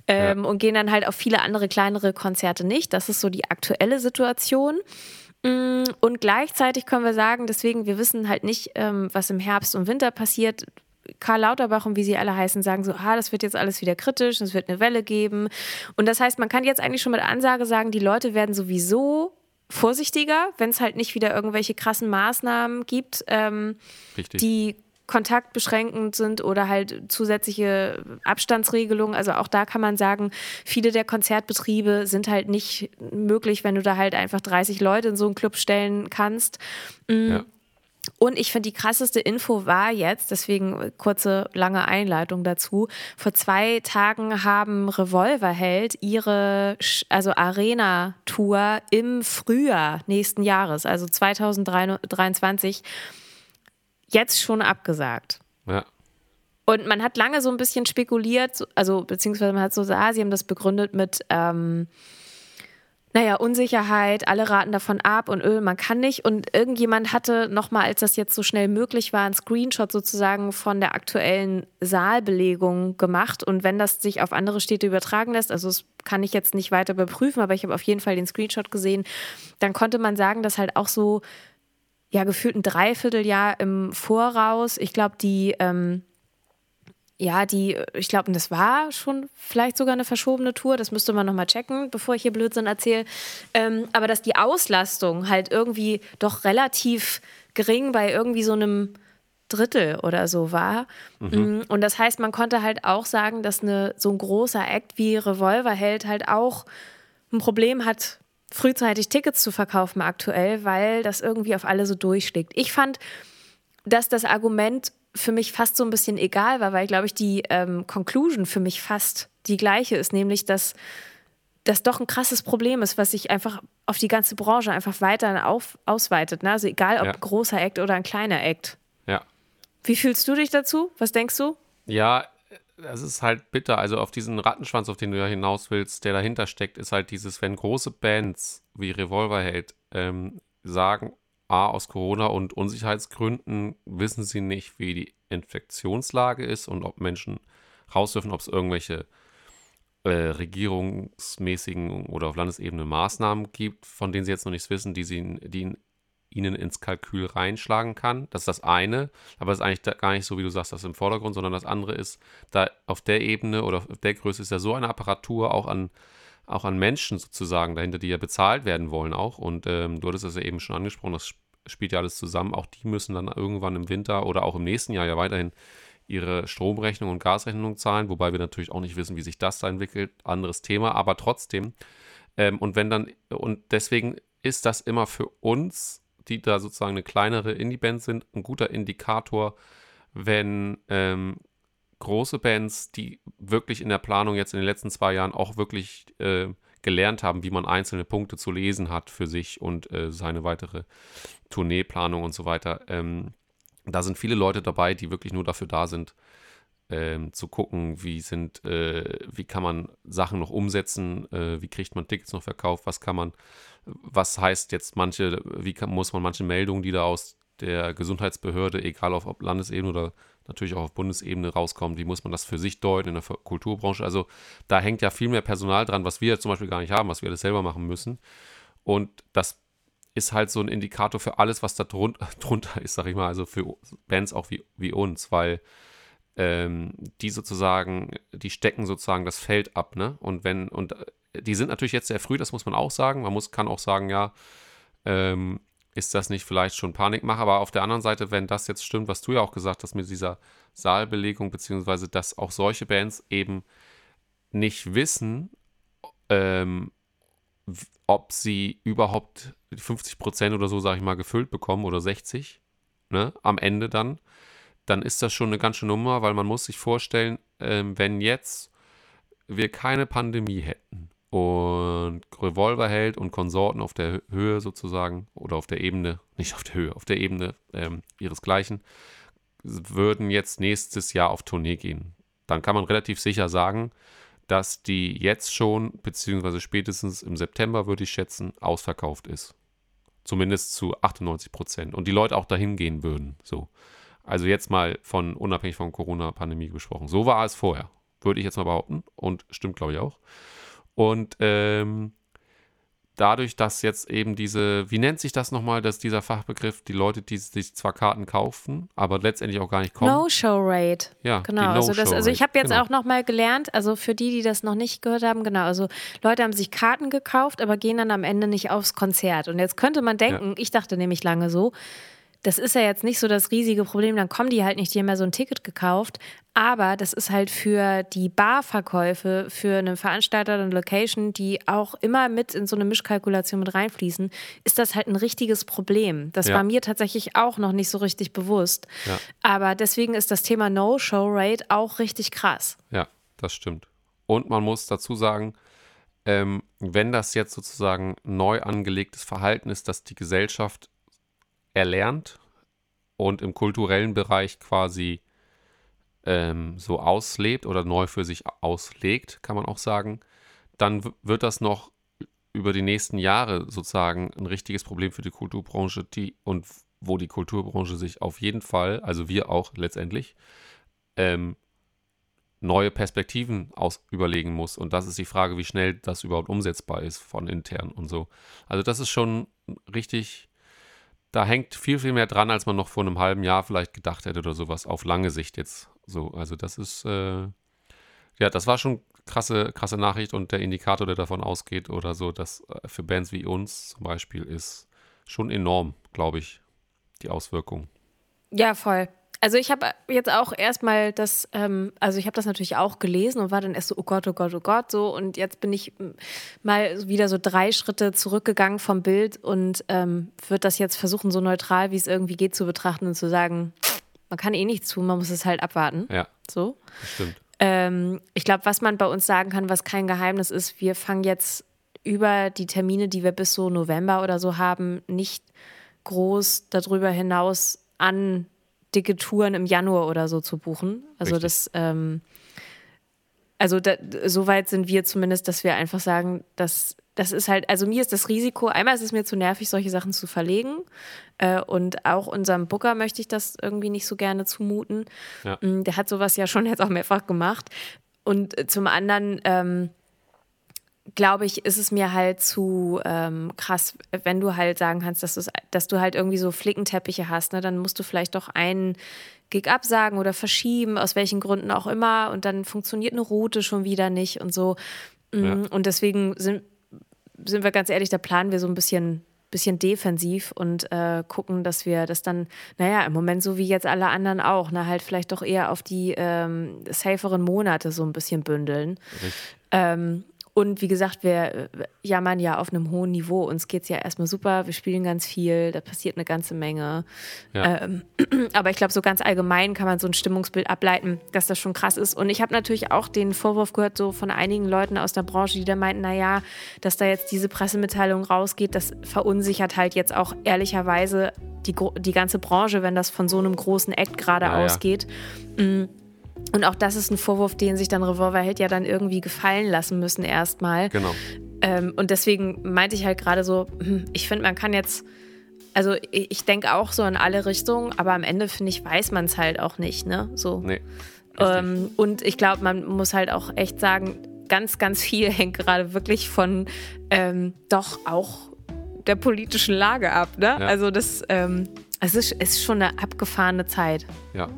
und gehen dann halt auf viele andere kleinere Konzerte nicht. Das ist so die aktuelle Situation. Und gleichzeitig können wir sagen, deswegen, wir wissen halt nicht, was im Herbst und Winter passiert. Karl Lauterbach und wie sie alle heißen, sagen so, das wird jetzt alles wieder kritisch, es wird eine Welle geben. Und das heißt, man kann jetzt eigentlich schon mit Ansage sagen, die Leute werden sowieso vorsichtiger, wenn es halt nicht wieder irgendwelche krassen Maßnahmen gibt, die kontaktbeschränkend sind oder halt zusätzliche Abstandsregelungen. Also auch da kann man sagen, viele der Konzertbetriebe sind halt nicht möglich, wenn du da halt einfach 30 Leute in so einen Club stellen kannst. Ja. Und ich finde, die krasseste Info war jetzt, deswegen kurze, lange Einleitung dazu, vor 2 Tagen haben Revolverheld ihre Arena-Tour im Frühjahr nächsten Jahres, also 2023, jetzt schon abgesagt. Ja. Und man hat lange so ein bisschen spekuliert, also beziehungsweise man hat so, sie haben das begründet mit Unsicherheit, alle raten davon ab und man kann nicht. Und irgendjemand hatte nochmal, als das jetzt so schnell möglich war, einen Screenshot sozusagen von der aktuellen Saalbelegung gemacht. Und wenn das sich auf andere Städte übertragen lässt, also das kann ich jetzt nicht weiter überprüfen, aber ich habe auf jeden Fall den Screenshot gesehen, dann konnte man sagen, dass halt auch so, gefühlt ein Dreivierteljahr im Voraus, ich glaube, das war schon vielleicht sogar eine verschobene Tour, das müsste man nochmal checken, bevor ich hier Blödsinn erzähle. Aber dass die Auslastung halt irgendwie doch relativ gering bei irgendwie so einem 1/3 oder so war. Mhm. Und das heißt, man konnte halt auch sagen, dass so ein großer Act wie Revolverheld halt auch ein Problem hat, frühzeitig Tickets zu verkaufen aktuell, weil das irgendwie auf alle so durchschlägt. Ich fand, dass das Argument für mich fast so ein bisschen egal war, weil, glaube ich, die Conclusion für mich fast die gleiche ist, nämlich, dass das doch ein krasses Problem ist, was sich einfach auf die ganze Branche einfach weiter ausweitet. Ne? Also egal, ob ein großer Act oder ein kleiner Act. Ja. Wie fühlst du dich dazu? Was denkst du? Ja, das ist halt bitter. Also auf diesen Rattenschwanz, auf den du ja hinaus willst, der dahinter steckt, ist halt dieses, wenn große Bands wie Revolverheld sagen, aus Corona und Unsicherheitsgründen wissen sie nicht, wie die Infektionslage ist und ob Menschen raus dürfen, ob es irgendwelche regierungsmäßigen oder auf Landesebene Maßnahmen gibt, von denen sie jetzt noch nichts wissen, die ihnen ins Kalkül reinschlagen kann. Das ist das eine, aber das ist eigentlich gar nicht so, wie du sagst, das im Vordergrund, sondern das andere ist, da auf der Ebene oder auf der Größe ist ja so eine Apparatur auch an Menschen sozusagen dahinter, die ja bezahlt werden wollen auch. Und du hattest das ja eben schon angesprochen, das spielt ja alles zusammen. Auch die müssen dann irgendwann im Winter oder auch im nächsten Jahr ja weiterhin ihre Stromrechnung und Gasrechnung zahlen, wobei wir natürlich auch nicht wissen, wie sich das da entwickelt. Anderes Thema, aber trotzdem. Und deswegen ist das immer für uns, die da sozusagen eine kleinere Indie-Band sind, ein guter Indikator, wenn große Bands, die wirklich in der Planung jetzt in den letzten 2 Jahren auch wirklich gelernt haben, wie man einzelne Punkte zu lesen hat für sich und seine weitere Tourneeplanung und so weiter. Da sind viele Leute dabei, die wirklich nur dafür da sind, zu gucken, wie kann man Sachen noch umsetzen, wie kriegt man Tickets noch verkauft, was heißt jetzt muss man manche Meldungen, die da aus der Gesundheitsbehörde, egal auf Landesebene oder natürlich auch auf Bundesebene rauskommt, wie muss man das für sich deuten in der Kulturbranche. Also da hängt ja viel mehr Personal dran, was wir zum Beispiel gar nicht haben, was wir alles selber machen müssen. Und das ist halt so ein Indikator für alles, was da drunter ist, sag ich mal, also für Bands auch wie uns, weil die stecken sozusagen das Feld ab, ne? Und die sind natürlich jetzt sehr früh, das muss man auch sagen. Man kann auch sagen, ja, ist das nicht vielleicht schon Panikmache? Aber auf der anderen Seite, wenn das jetzt stimmt, was du ja auch gesagt hast mit dieser Saalbelegung, beziehungsweise dass auch solche Bands eben nicht wissen, ob sie überhaupt 50% oder so, sag ich mal, gefüllt bekommen oder 60%, ne, am Ende dann ist das schon eine ganz schöne Nummer, weil man muss sich vorstellen, wenn jetzt wir keine Pandemie hätten, und Revolverheld und Konsorten auf der Höhe sozusagen oder auf der Ebene, nicht auf der Höhe, auf der Ebene ihresgleichen, würden jetzt nächstes Jahr auf Tournee gehen. Dann kann man relativ sicher sagen, dass die jetzt schon, beziehungsweise spätestens im September, würde ich schätzen, ausverkauft ist. Zumindest zu 98%. Und die Leute auch dahin gehen würden. So. Also jetzt mal unabhängig von Corona-Pandemie gesprochen. So war es vorher, würde ich jetzt mal behaupten. Und stimmt, glaube ich, auch. Und dadurch, dass jetzt eben wie nennt sich das nochmal, dass dieser Fachbegriff, die Leute, die sich zwar Karten kaufen, aber letztendlich auch gar nicht kommen. No-Show-Rate. Ja, genau. Also ich habe jetzt auch nochmal gelernt, also für die das noch nicht gehört haben, genau, also Leute haben sich Karten gekauft, aber gehen dann am Ende nicht aufs Konzert. Und jetzt könnte man denken, ja. Ich dachte nämlich lange so, das ist ja jetzt nicht so das riesige Problem, dann kommen die halt nicht, die haben ja so ein Ticket gekauft, aber das ist halt für die Barverkäufe, für einen Veranstalter und Location, die auch immer mit in so eine Mischkalkulation mit reinfließen, ist das halt ein richtiges Problem. Das war mir tatsächlich auch noch nicht so richtig bewusst, aber deswegen ist das Thema No-Show-Rate auch richtig krass. Ja, das stimmt. Und man muss dazu sagen, wenn das jetzt sozusagen neu angelegtes Verhalten ist, dass die Gesellschaft erlernt und im kulturellen Bereich quasi so auslebt oder neu für sich auslegt, kann man auch sagen, dann wird das noch über die nächsten Jahre sozusagen ein richtiges Problem für die Kulturbranche, wo die Kulturbranche sich auf jeden Fall, also wir auch letztendlich, neue Perspektiven überlegen muss. Und das ist die Frage, wie schnell das überhaupt umsetzbar ist von intern und so. Also das ist schon richtig. Da hängt viel, viel mehr dran, als man noch vor einem halben Jahr vielleicht gedacht hätte oder sowas, auf lange Sicht jetzt so. Also das ist, das war schon krasse Nachricht und der Indikator, der davon ausgeht oder so, dass für Bands wie uns zum Beispiel ist schon enorm, glaube ich, die Auswirkung. Ja, voll. Also ich habe jetzt auch erstmal das, ich habe das natürlich auch gelesen und war dann erst so, oh Gott, oh Gott, oh Gott, so, und jetzt bin ich mal wieder so 3 Schritte zurückgegangen vom Bild und würde das jetzt versuchen, so neutral, wie es irgendwie geht, zu betrachten und zu sagen, man kann eh nichts tun, man muss es halt abwarten. Ja, so. Das stimmt. Ich glaube, was man bei uns sagen kann, was kein Geheimnis ist, wir fangen jetzt über die Termine, die wir bis so November oder so haben, nicht groß darüber hinaus an dicke Touren im Januar oder so zu buchen. Also richtig. Das Also so weit sind wir zumindest, dass wir einfach sagen, dass das ist halt, also mir ist das Risiko, einmal ist es mir zu nervig, solche Sachen zu verlegen, und auch unserem Booker möchte ich das irgendwie nicht so gerne zumuten. Ja. Der hat sowas ja schon jetzt auch mehrfach gemacht. Und zum anderen glaube ich, ist es mir halt zu krass, wenn du halt sagen kannst, dass du halt irgendwie so Flickenteppiche hast, ne? Dann musst du vielleicht doch einen Gig absagen oder verschieben, aus welchen Gründen auch immer, und dann funktioniert eine Route schon wieder nicht und so. Ja. Und deswegen sind wir ganz ehrlich, da planen wir so ein bisschen defensiv und gucken, dass wir das dann, naja, im Moment so wie jetzt alle anderen auch, ne, halt vielleicht doch eher auf die saferen Monate so ein bisschen bündeln. Und wie gesagt, wir jammern ja auf einem hohen Niveau. Uns geht's ja erstmal super, wir spielen ganz viel, da passiert eine ganze Menge. Ja. Aber ich glaube, so ganz allgemein kann man so ein Stimmungsbild ableiten, dass das schon krass ist. Und ich habe natürlich auch den Vorwurf gehört, so von einigen Leuten aus der Branche, die da meinten, naja, dass da jetzt diese Pressemitteilung rausgeht, das verunsichert halt jetzt auch ehrlicherweise die ganze Branche, wenn das von so einem großen Act gerade ausgeht. Ja. Und auch das ist ein Vorwurf, den sich dann Revolverheld ja dann irgendwie gefallen lassen müssen erstmal. Genau. Und deswegen meinte ich halt gerade so, ich finde, man kann jetzt, also ich denke auch so in alle Richtungen, aber am Ende, finde ich, weiß man es halt auch nicht, ne? So. Nee. Und ich glaube, man muss halt auch echt sagen, ganz, ganz viel hängt gerade wirklich von doch auch der politischen Lage ab, ne? Ja. Also das es ist schon eine abgefahrene Zeit. Ja.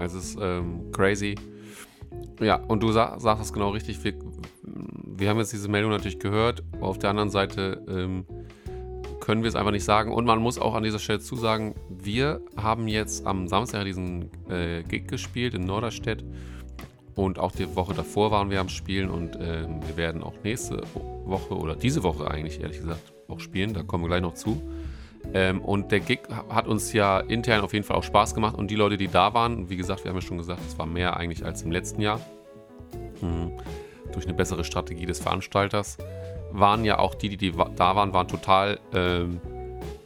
Es ist crazy. Ja, und du sagst es genau richtig. Wir haben jetzt diese Meldung natürlich gehört. Auf der anderen Seite können wir es einfach nicht sagen. Und man muss auch an dieser Stelle zusagen, wir haben jetzt am Samstag diesen Gig gespielt in Norderstedt. Und auch die Woche davor waren wir am Spielen. Und wir werden auch nächste Woche oder diese Woche eigentlich, ehrlich gesagt, auch spielen. Da kommen wir gleich noch zu. Und der Gig hat uns ja intern auf jeden Fall auch Spaß gemacht, und die Leute, die da waren, wie gesagt, wir haben ja schon gesagt, es war mehr eigentlich als im letzten Jahr, durch eine bessere Strategie des Veranstalters, waren ja auch die da waren total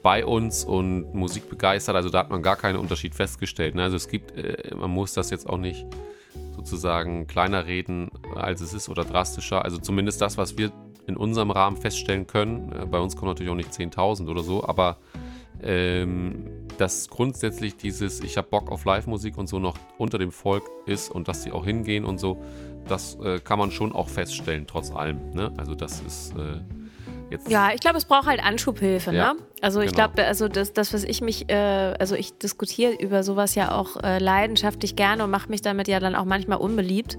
bei uns und musikbegeistert, also da hat man gar keinen Unterschied festgestellt, ne? Also es gibt, man muss das jetzt auch nicht sozusagen kleiner reden, als es ist, oder drastischer, also zumindest das, was wir in unserem Rahmen feststellen können. Bei uns kommen natürlich auch nicht 10.000 oder so, aber dass grundsätzlich dieses ich habe Bock auf Live-Musik und so noch unter dem Volk ist und dass die auch hingehen und so, das kann man schon auch feststellen, trotz allem, ne? Also das ist jetzt... Ja, ich glaube, es braucht halt Anschubhilfe, ja, ne? Also genau. Ich glaube, also das was ich mich, ich diskutiere über sowas ja auch leidenschaftlich gerne und mache mich damit ja dann auch manchmal unbeliebt.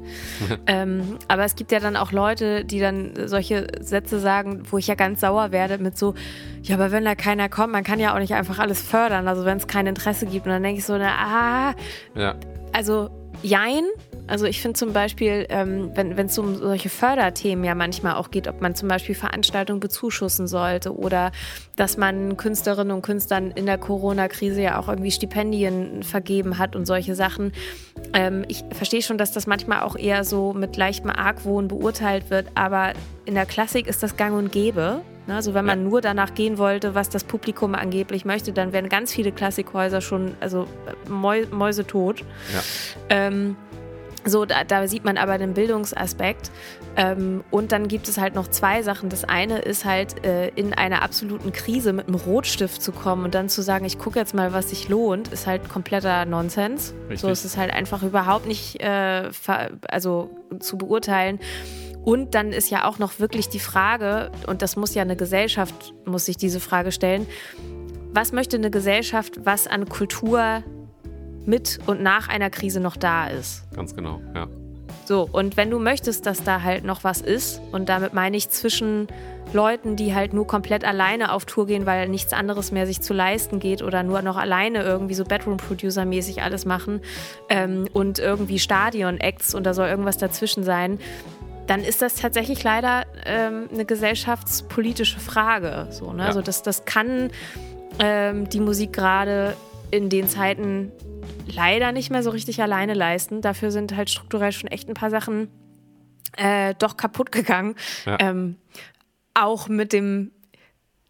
Aber es gibt ja dann auch Leute, die dann solche Sätze sagen, wo ich ja ganz sauer werde mit so, ja, aber wenn da keiner kommt, man kann ja auch nicht einfach alles fördern, also wenn es kein Interesse gibt. Und dann denke ich so, also jein. Also ich finde zum Beispiel, wenn es um solche Förderthemen ja manchmal auch geht, ob man zum Beispiel Veranstaltungen bezuschussen sollte oder dass man Künstlerinnen und Künstlern in der Corona-Krise ja auch irgendwie Stipendien vergeben hat und solche Sachen. Ich verstehe schon, dass das manchmal auch eher so mit leichtem Argwohn beurteilt wird, aber in der Klassik ist das gang und gäbe. Also wenn man nur danach gehen wollte, was das Publikum angeblich möchte, dann wären ganz viele Klassikhäuser schon mäusetot. Ja. So, da sieht man aber den Bildungsaspekt. Und dann gibt es halt noch zwei Sachen. Das eine ist halt, in einer absoluten Krise mit einem Rotstift zu kommen und dann zu sagen, ich gucke jetzt mal, was sich lohnt, ist halt kompletter Nonsens. Richtig. So ist es halt einfach überhaupt nicht zu beurteilen. Und dann ist ja auch noch wirklich die Frage, und das muss ja eine Gesellschaft, muss sich diese Frage stellen, was möchte eine Gesellschaft, was an Kultur mit und nach einer Krise noch da ist. Ganz genau, ja. So, und wenn du möchtest, dass da halt noch was ist, und damit meine ich zwischen Leuten, die halt nur komplett alleine auf Tour gehen, weil nichts anderes mehr sich zu leisten geht oder nur noch alleine irgendwie so Bedroom-Producer-mäßig alles machen, und irgendwie Stadion-Acts und da soll irgendwas dazwischen sein, dann ist das tatsächlich leider eine gesellschaftspolitische Frage. So, ne? Ja. Also das kann die Musik gerade in den Zeiten leider nicht mehr so richtig alleine leisten. Dafür sind halt strukturell schon echt ein paar Sachen doch kaputt gegangen. Ja. Auch mit dem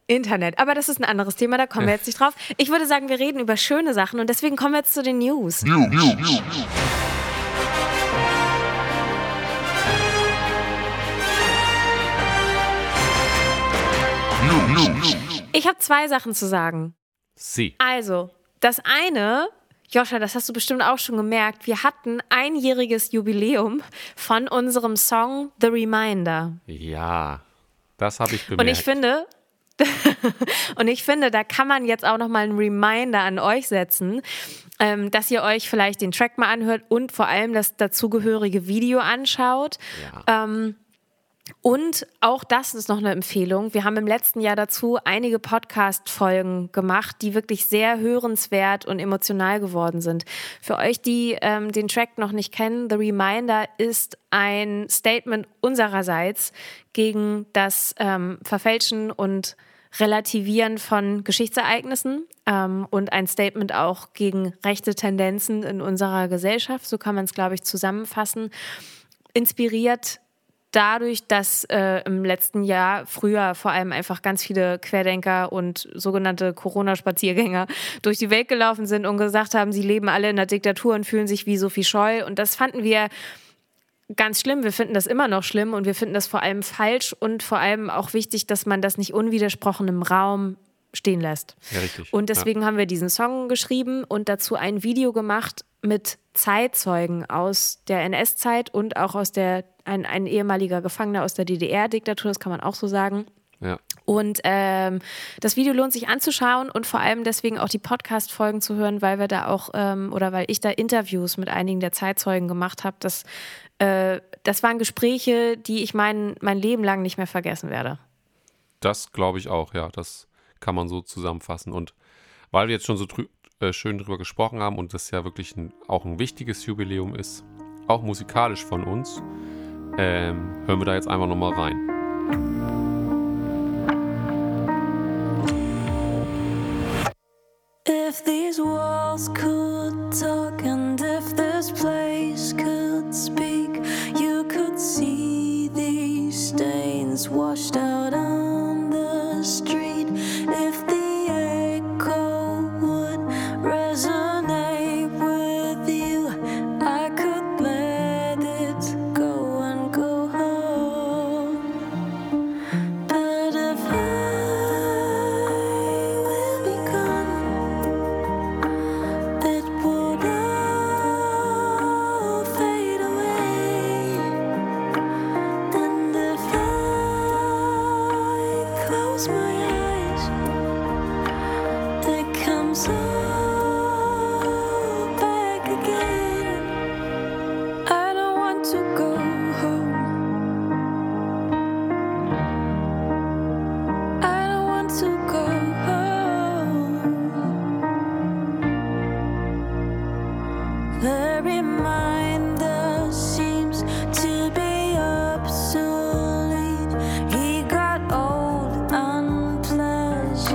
Internet. Aber das ist ein anderes Thema, da kommen wir jetzt nicht drauf. Ich würde sagen, wir reden über schöne Sachen und deswegen kommen wir jetzt zu den News. Ich habe zwei Sachen zu sagen. Sie. Also, das eine, Joscha, das hast du bestimmt auch schon gemerkt, wir hatten einjähriges Jubiläum von unserem Song The Reminder. Ja, das habe ich gemerkt. Und ich finde... da kann man jetzt auch nochmal einen Reminder an euch setzen, dass ihr euch vielleicht den Track mal anhört und vor allem das dazugehörige Video anschaut. Ja. Und auch das ist noch eine Empfehlung. Wir haben im letzten Jahr dazu einige Podcast-Folgen gemacht, die wirklich sehr hörenswert und emotional geworden sind. Für euch, die den Track noch nicht kennen, The Reminder ist ein Statement unsererseits gegen das Verfälschen und Relativieren von Geschichtsereignissen und ein Statement auch gegen rechte Tendenzen in unserer Gesellschaft, so kann man es, glaube ich, zusammenfassen, inspiriert dadurch, dass im letzten Jahr, früher vor allem einfach ganz viele Querdenker und sogenannte Corona-Spaziergänger durch die Welt gelaufen sind und gesagt haben, sie leben alle in der Diktatur und fühlen sich wie Sophie Scholl, und das fanden wir ganz schlimm, wir finden das immer noch schlimm und wir finden das vor allem falsch und vor allem auch wichtig, dass man das nicht unwidersprochen im Raum stehen lässt. Ja, richtig. Und deswegen haben wir diesen Song geschrieben und dazu ein Video gemacht mit Zeitzeugen aus der NS-Zeit und auch aus der, ein ehemaliger Gefangener aus der DDR-Diktatur, das kann man auch so sagen. Ja. Und das Video lohnt sich anzuschauen und vor allem deswegen auch die Podcast-Folgen zu hören, weil wir da auch, oder weil ich da Interviews mit einigen der Zeitzeugen gemacht habe. Das waren Gespräche, die ich mein Leben lang nicht mehr vergessen werde. Das glaube ich auch, ja, das kann man so zusammenfassen. Und weil wir jetzt schon so schön drüber gesprochen haben und das ja wirklich auch ein wichtiges Jubiläum ist, auch musikalisch von uns, hören wir da jetzt einfach nochmal rein. If these walls could talk and if this place could speak, you could see these stains washed out on the street. If the echo would resonate with you, I could let it go and go home. But if I will be gone, it would all fade away. And if I close my eyes, it comes all back again. I don't want to go home. I don't want to go home. The reminder seems to be obsolete. He got old, unpleasant,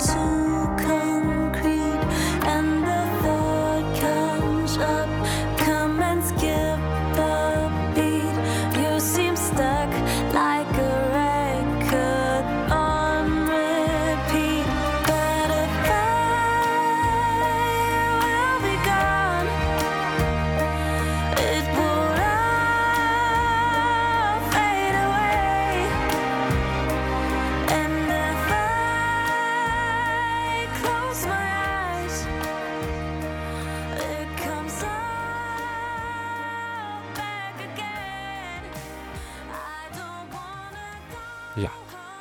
too concrete. And the thought comes up, come and skip a beat. You seem stuck like a record on repeat. But if I will be gone, it would all fade away. And if I close my eyes, it comes all back again. I don't wanna go. Ja,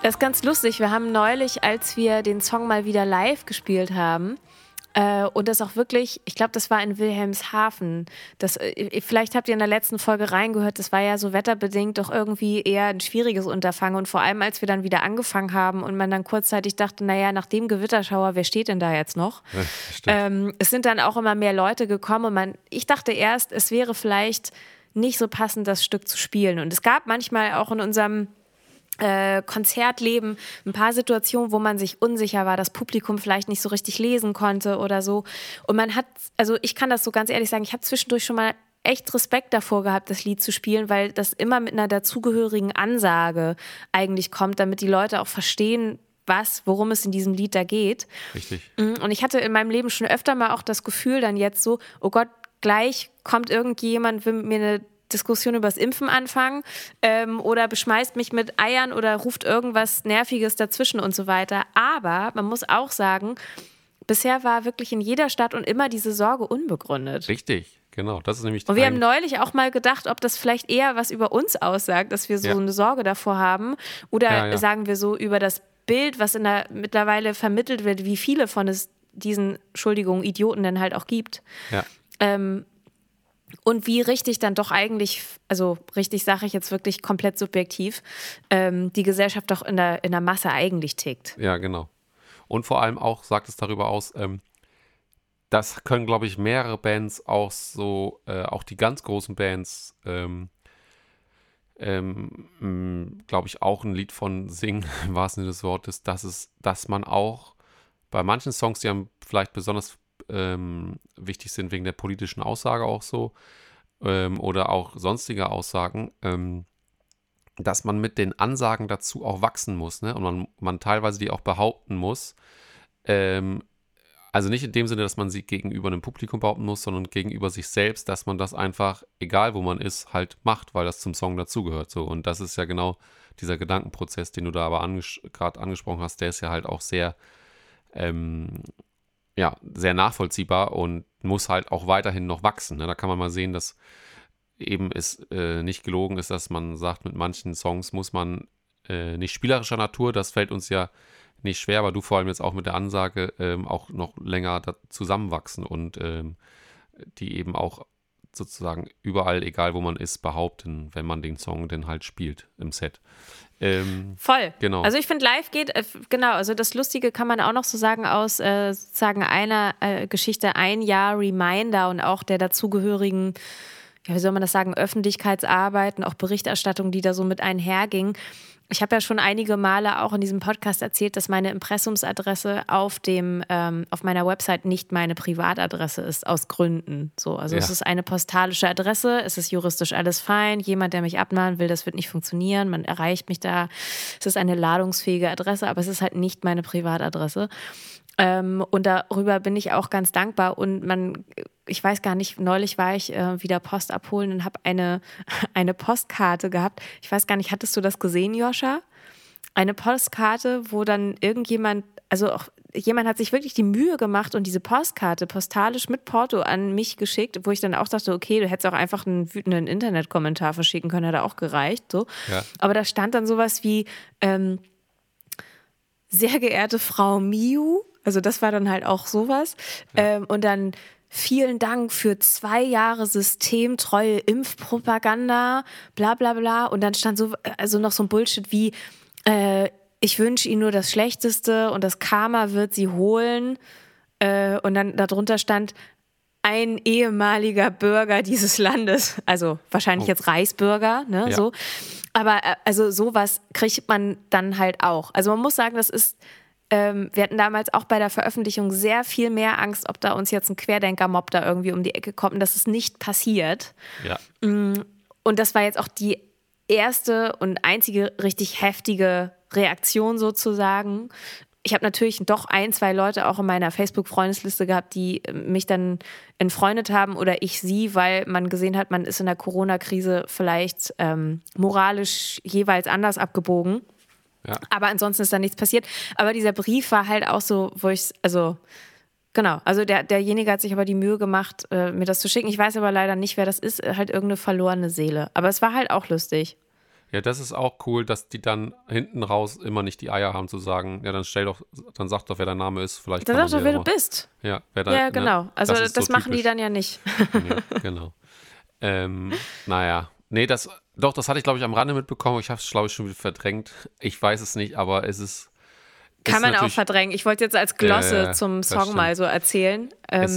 Das ist ganz lustig. Wir haben neulich, als wir den Song mal wieder live gespielt haben, und das auch wirklich, ich glaube, das war in Wilhelmshaven. Vielleicht habt ihr in der letzten Folge reingehört, das war ja so wetterbedingt doch irgendwie eher ein schwieriges Unterfangen. Und vor allem, als wir dann wieder angefangen haben und man dann kurzzeitig dachte, naja, nach dem Gewitterschauer, wer steht denn da jetzt noch? Ja, stimmt. Es sind dann auch immer mehr Leute gekommen und ich dachte erst, es wäre vielleicht nicht so passend, das Stück zu spielen. Und es gab manchmal auch in unserem Konzertleben ein paar Situationen, wo man sich unsicher war, das Publikum vielleicht nicht so richtig lesen konnte oder so. Und ich kann das so ganz ehrlich sagen, ich habe zwischendurch schon mal echt Respekt davor gehabt, das Lied zu spielen, weil das immer mit einer dazugehörigen Ansage eigentlich kommt, damit die Leute auch verstehen, worum es in diesem Lied da geht. Richtig. Und ich hatte in meinem Leben schon öfter mal auch das Gefühl dann jetzt so, oh Gott, gleich kommt irgendjemand, will mir eine Diskussion über das Impfen anfangen oder beschmeißt mich mit Eiern oder ruft irgendwas Nerviges dazwischen und so weiter. Aber man muss auch sagen, bisher war wirklich in jeder Stadt und immer diese Sorge unbegründet. Richtig, genau. Das ist nämlich. Und wir haben neulich auch mal gedacht, ob das vielleicht eher was über uns aussagt, dass wir so eine Sorge davor haben oder sagen wir so über das Bild, was in der mittlerweile vermittelt wird, wie viele von es diesen, Entschuldigung, Idioten dann halt auch gibt. Ja. Und wie richtig dann doch eigentlich, also richtig sage ich jetzt wirklich komplett subjektiv, die Gesellschaft doch in der Masse eigentlich tickt. Ja, genau. Und vor allem auch, sagt es darüber aus, das können, glaube ich, mehrere Bands auch so, auch die ganz großen Bands, glaube ich, auch ein Lied von singen, im wahrsten Sinne des Wortes, dass man auch bei manchen Songs, die haben vielleicht besonders wichtig sind wegen der politischen Aussage auch so oder auch sonstiger Aussagen, dass man mit den Ansagen dazu auch wachsen muss, ne? Und man teilweise die auch behaupten muss. Also nicht in dem Sinne, dass man sie gegenüber einem Publikum behaupten muss, sondern gegenüber sich selbst, dass man das einfach, egal wo man ist, halt macht, weil das zum Song dazugehört. So. Und das ist ja genau dieser Gedankenprozess, den du da aber gerade angesprochen hast, der ist ja halt auch sehr sehr nachvollziehbar und muss halt auch weiterhin noch wachsen. Ne? Da kann man mal sehen, dass eben es nicht gelogen ist, dass man sagt, mit manchen Songs muss man nicht spielerischer Natur, das fällt uns ja nicht schwer, aber du vor allem jetzt auch mit der Ansage auch noch länger zusammenwachsen und die eben auch sozusagen überall, egal wo man ist, behaupten, wenn man den Song denn halt spielt im Set. Voll. Genau. Also ich finde, live geht, genau, also das Lustige kann man auch noch so sagen aus sozusagen einer Geschichte, ein Jahr Reminder und auch der dazugehörigen, ja wie soll man das sagen, Öffentlichkeitsarbeiten, auch Berichterstattung, die da so mit einherging. Ich habe ja schon einige Male auch in diesem Podcast erzählt, dass meine Impressumsadresse auf meiner Website nicht meine Privatadresse ist, aus Gründen. So, also es ist eine postalische Adresse, es ist juristisch alles fein, jemand, der mich abmahnen will, das wird nicht funktionieren, man erreicht mich da, es ist eine ladungsfähige Adresse, aber es ist halt nicht meine Privatadresse. Und darüber bin ich auch ganz dankbar und ich weiß gar nicht, neulich war ich wieder Post abholen und habe eine Postkarte gehabt. Ich weiß gar nicht, hattest du das gesehen, Joscha? Eine Postkarte, wo dann jemand hat sich wirklich die Mühe gemacht und diese Postkarte postalisch mit Porto an mich geschickt, wo ich dann auch dachte, okay, du hättest auch einfach einen wütenden Internetkommentar verschicken können, hat auch gereicht. So. Ja. Aber da stand dann sowas wie, sehr geehrte Frau Miu, also das war dann halt auch sowas. Ja. Und dann vielen Dank für 2 Jahre systemtreue Impfpropaganda, bla bla bla. Und dann stand so also noch so ein Bullshit wie, ich wünsche Ihnen nur das Schlechteste und das Karma wird Sie holen. Und dann darunter stand, ein ehemaliger Bürger dieses Landes, also wahrscheinlich jetzt Reichsbürger, ne, so. Aber also sowas kriegt man dann halt auch. Also man muss sagen, das ist... wir hatten damals auch bei der Veröffentlichung sehr viel mehr Angst, ob da uns jetzt ein Querdenker-Mob da irgendwie um die Ecke kommt und das ist nicht passiert. Ja. Und das war jetzt auch die erste und einzige richtig heftige Reaktion sozusagen. Ich habe natürlich doch 1, 2 Leute auch in meiner Facebook-Freundesliste gehabt, die mich dann entfreundet haben oder ich sie, weil man gesehen hat, man ist in der Corona-Krise vielleicht moralisch jeweils anders abgebogen. Ja. Aber ansonsten ist da nichts passiert. Aber dieser Brief war halt auch so, wo ich, also genau, also derjenige hat sich aber die Mühe gemacht, mir das zu schicken. Ich weiß aber leider nicht, wer das ist, halt irgendeine verlorene Seele. Aber es war halt auch lustig. Ja, das ist auch cool, dass die dann hinten raus immer nicht die Eier haben zu sagen, ja, dann sag doch, wer dein Name ist. Vielleicht dann sag doch, wer du bist. Ja, wer dein Name ist. Ja, genau. Ne? Also das so machen typisch. Die dann ja nicht. Ja, genau. Naja. Nee, das hatte ich, glaube ich, am Rande mitbekommen. Ich habe es, glaube ich, schon wieder verdrängt. Ich weiß es nicht, aber es ist... Kann man auch verdrängen. Ich wollte jetzt als Glosse zum Song mal so erzählen, weil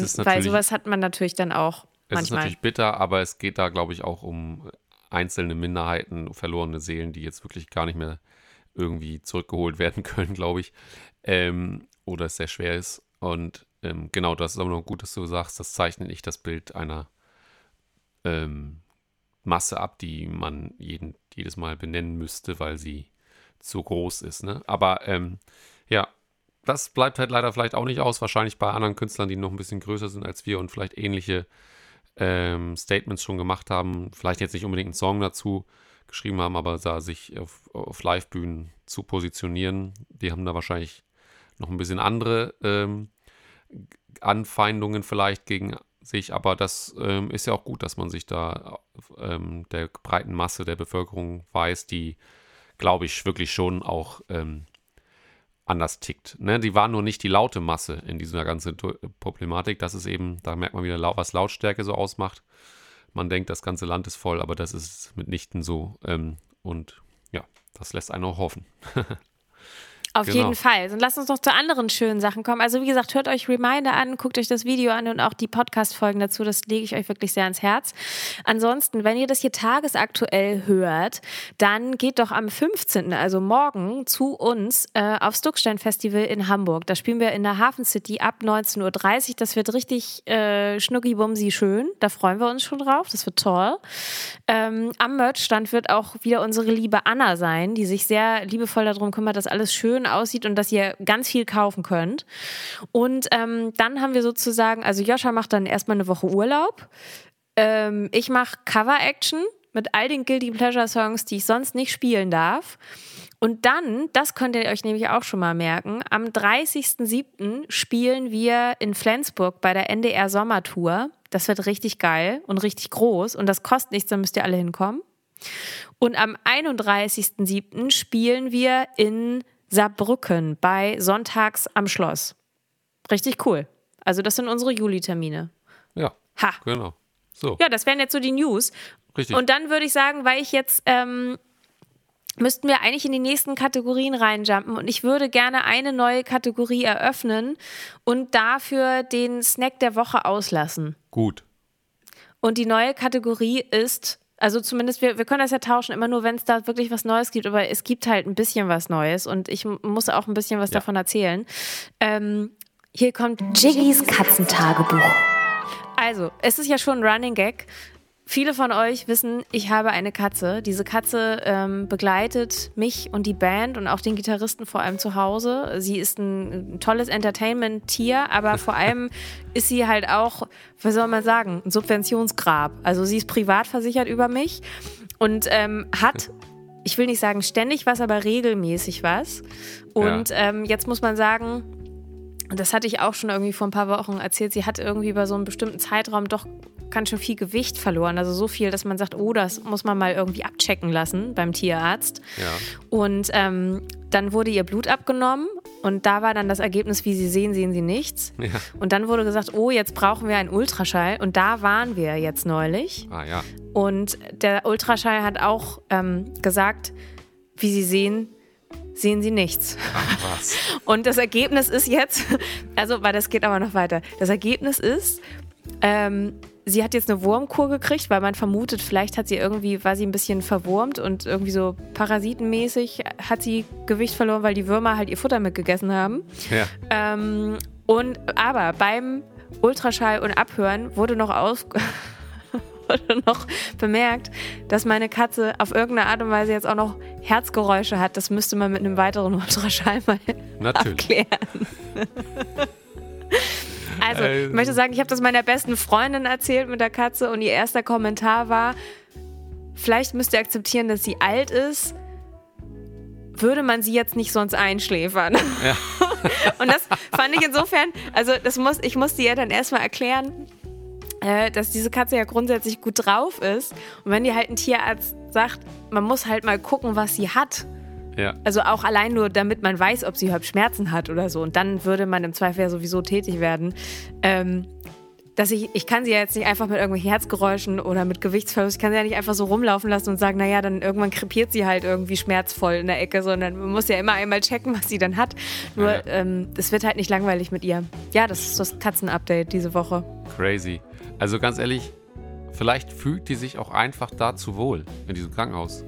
sowas hat man natürlich dann auch manchmal. Es ist natürlich bitter, aber es geht da, glaube ich, auch um einzelne Minderheiten, verlorene Seelen, die jetzt wirklich gar nicht mehr irgendwie zurückgeholt werden können, glaube ich. Oder es sehr schwer ist. Und genau, das ist aber noch gut, dass du sagst, das zeichnet nicht das Bild einer... Masse ab, die man jedes Mal benennen müsste, weil sie zu groß ist. Ne? Aber das bleibt halt leider vielleicht auch nicht aus. Wahrscheinlich bei anderen Künstlern, die noch ein bisschen größer sind als wir und vielleicht ähnliche Statements schon gemacht haben, vielleicht jetzt nicht unbedingt einen Song dazu geschrieben haben, aber da sich auf Live-Bühnen zu positionieren, die haben da wahrscheinlich noch ein bisschen andere Anfeindungen vielleicht gegen sich, aber das ist ja auch gut, dass man sich da der breiten Masse der Bevölkerung weist, die, glaube ich, wirklich schon auch anders tickt. Ne? Die war nur nicht die laute Masse in dieser ganzen Problematik. Das ist eben, da merkt man wieder, was Lautstärke so ausmacht. Man denkt, das ganze Land ist voll, aber das ist mitnichten so. Und ja, das lässt einen auch hoffen. Auf jeden Fall. Und lasst uns noch zu anderen schönen Sachen kommen. Also wie gesagt, hört euch Reminder an, guckt euch das Video an und auch die Podcast-Folgen dazu. Das lege ich euch wirklich sehr ans Herz. Ansonsten, wenn ihr das hier tagesaktuell hört, dann geht doch am 15., also morgen, zu uns aufs Duckstein-Festival in Hamburg. Da spielen wir in der Hafen City ab 19.30 Uhr. Das wird richtig schnucki-bumsi schön. Da freuen wir uns schon drauf. Das wird toll. Am Merch-Stand wird auch wieder unsere liebe Anna sein, die sich sehr liebevoll darum kümmert, dass alles schön aussieht und dass ihr ganz viel kaufen könnt. Und dann haben wir sozusagen, also Joscha macht dann erstmal eine Woche Urlaub. Ich mache Cover-Action mit all den Guilty Pleasure-Songs, die ich sonst nicht spielen darf. Und dann, das könnt ihr euch nämlich auch schon mal merken, am 30.07. spielen wir in Flensburg bei der NDR Sommertour. Das wird richtig geil und richtig groß und das kostet nichts, da müsst ihr alle hinkommen. Und am 31.07. spielen wir in Saarbrücken bei Sonntags am Schloss. Richtig cool. Also das sind unsere Juli-Termine. Ja, genau. So. Ja, das wären jetzt so die News. Richtig. Und dann würde ich sagen, weil ich jetzt, müssten wir eigentlich in die nächsten Kategorien reinjumpen und ich würde gerne eine neue Kategorie eröffnen und dafür den Snack der Woche auslassen. Gut. Und die neue Kategorie ist... Also zumindest, wir können das ja tauschen, immer nur, wenn es da wirklich was Neues gibt, aber es gibt halt ein bisschen was Neues und ich muss auch ein bisschen was davon erzählen. Hier kommt Jiggys Katzentagebuch. Also, es ist ja schon ein Running Gag. Viele von euch wissen, ich habe eine Katze. Diese Katze begleitet mich und die Band und auch den Gitarristen vor allem zu Hause. Sie ist ein tolles Entertainment-Tier, aber vor allem ist sie halt auch, was soll man sagen, ein Subventionsgrab. Also sie ist privat versichert über mich und hat, ich will nicht sagen ständig was, aber regelmäßig was. Und jetzt muss man sagen... Das hatte ich auch schon irgendwie vor ein paar Wochen erzählt. Sie hat irgendwie über so einen bestimmten Zeitraum doch ganz schön viel Gewicht verloren. Also so viel, dass man sagt, oh, das muss man mal irgendwie abchecken lassen beim Tierarzt. Ja. Und dann wurde ihr Blut abgenommen und da war dann das Ergebnis, wie Sie sehen, sehen Sie nichts. Ja. Und dann wurde gesagt, oh, jetzt brauchen wir einen Ultraschall. Und da waren wir jetzt neulich. Ah, ja. Und der Ultraschall hat auch gesagt, wie Sie sehen Sie nichts. Ach, was. Und das Ergebnis ist jetzt, also, weil das geht aber noch weiter. Das Ergebnis ist, sie hat jetzt eine Wurmkur gekriegt, weil man vermutet, vielleicht hat sie irgendwie, war sie ein bisschen verwurmt und irgendwie so parasitenmäßig hat sie Gewicht verloren, weil die Würmer halt ihr Futter mitgegessen haben. Ja. Aber beim Ultraschall und Abhören wurde noch bemerkt, dass meine Katze auf irgendeine Art und Weise jetzt auch noch Herzgeräusche hat. Das müsste man mit einem weiteren Ultraschall mal abklären. Also, ich möchte sagen, ich habe das meiner besten Freundin erzählt mit der Katze und ihr erster Kommentar war, vielleicht müsst ihr akzeptieren, dass sie alt ist, würde man sie jetzt nicht sonst einschläfern. Ja. Und das fand ich insofern, also ich musste ihr dann erstmal erklären, dass diese Katze ja grundsätzlich gut drauf ist. Und wenn dir halt ein Tierarzt sagt, man muss halt mal gucken, was sie hat. Ja. Also auch allein nur, damit man weiß, ob sie überhaupt Schmerzen hat oder so. Und dann würde man im Zweifel ja sowieso tätig werden. Dass ich kann sie ja jetzt nicht einfach mit irgendwelchen Herzgeräuschen oder mit Gewichtsverlust, ich kann sie ja nicht einfach so rumlaufen lassen und sagen, naja, dann irgendwann krepiert sie halt irgendwie schmerzvoll in der Ecke, sondern man muss ja immer einmal checken, was sie dann hat. Nur, es wird halt nicht langweilig mit ihr. Ja, das ist das Katzen-Update diese Woche. Crazy. Also ganz ehrlich, vielleicht fühlt die sich auch einfach dazu wohl in diesem Krankenhaus.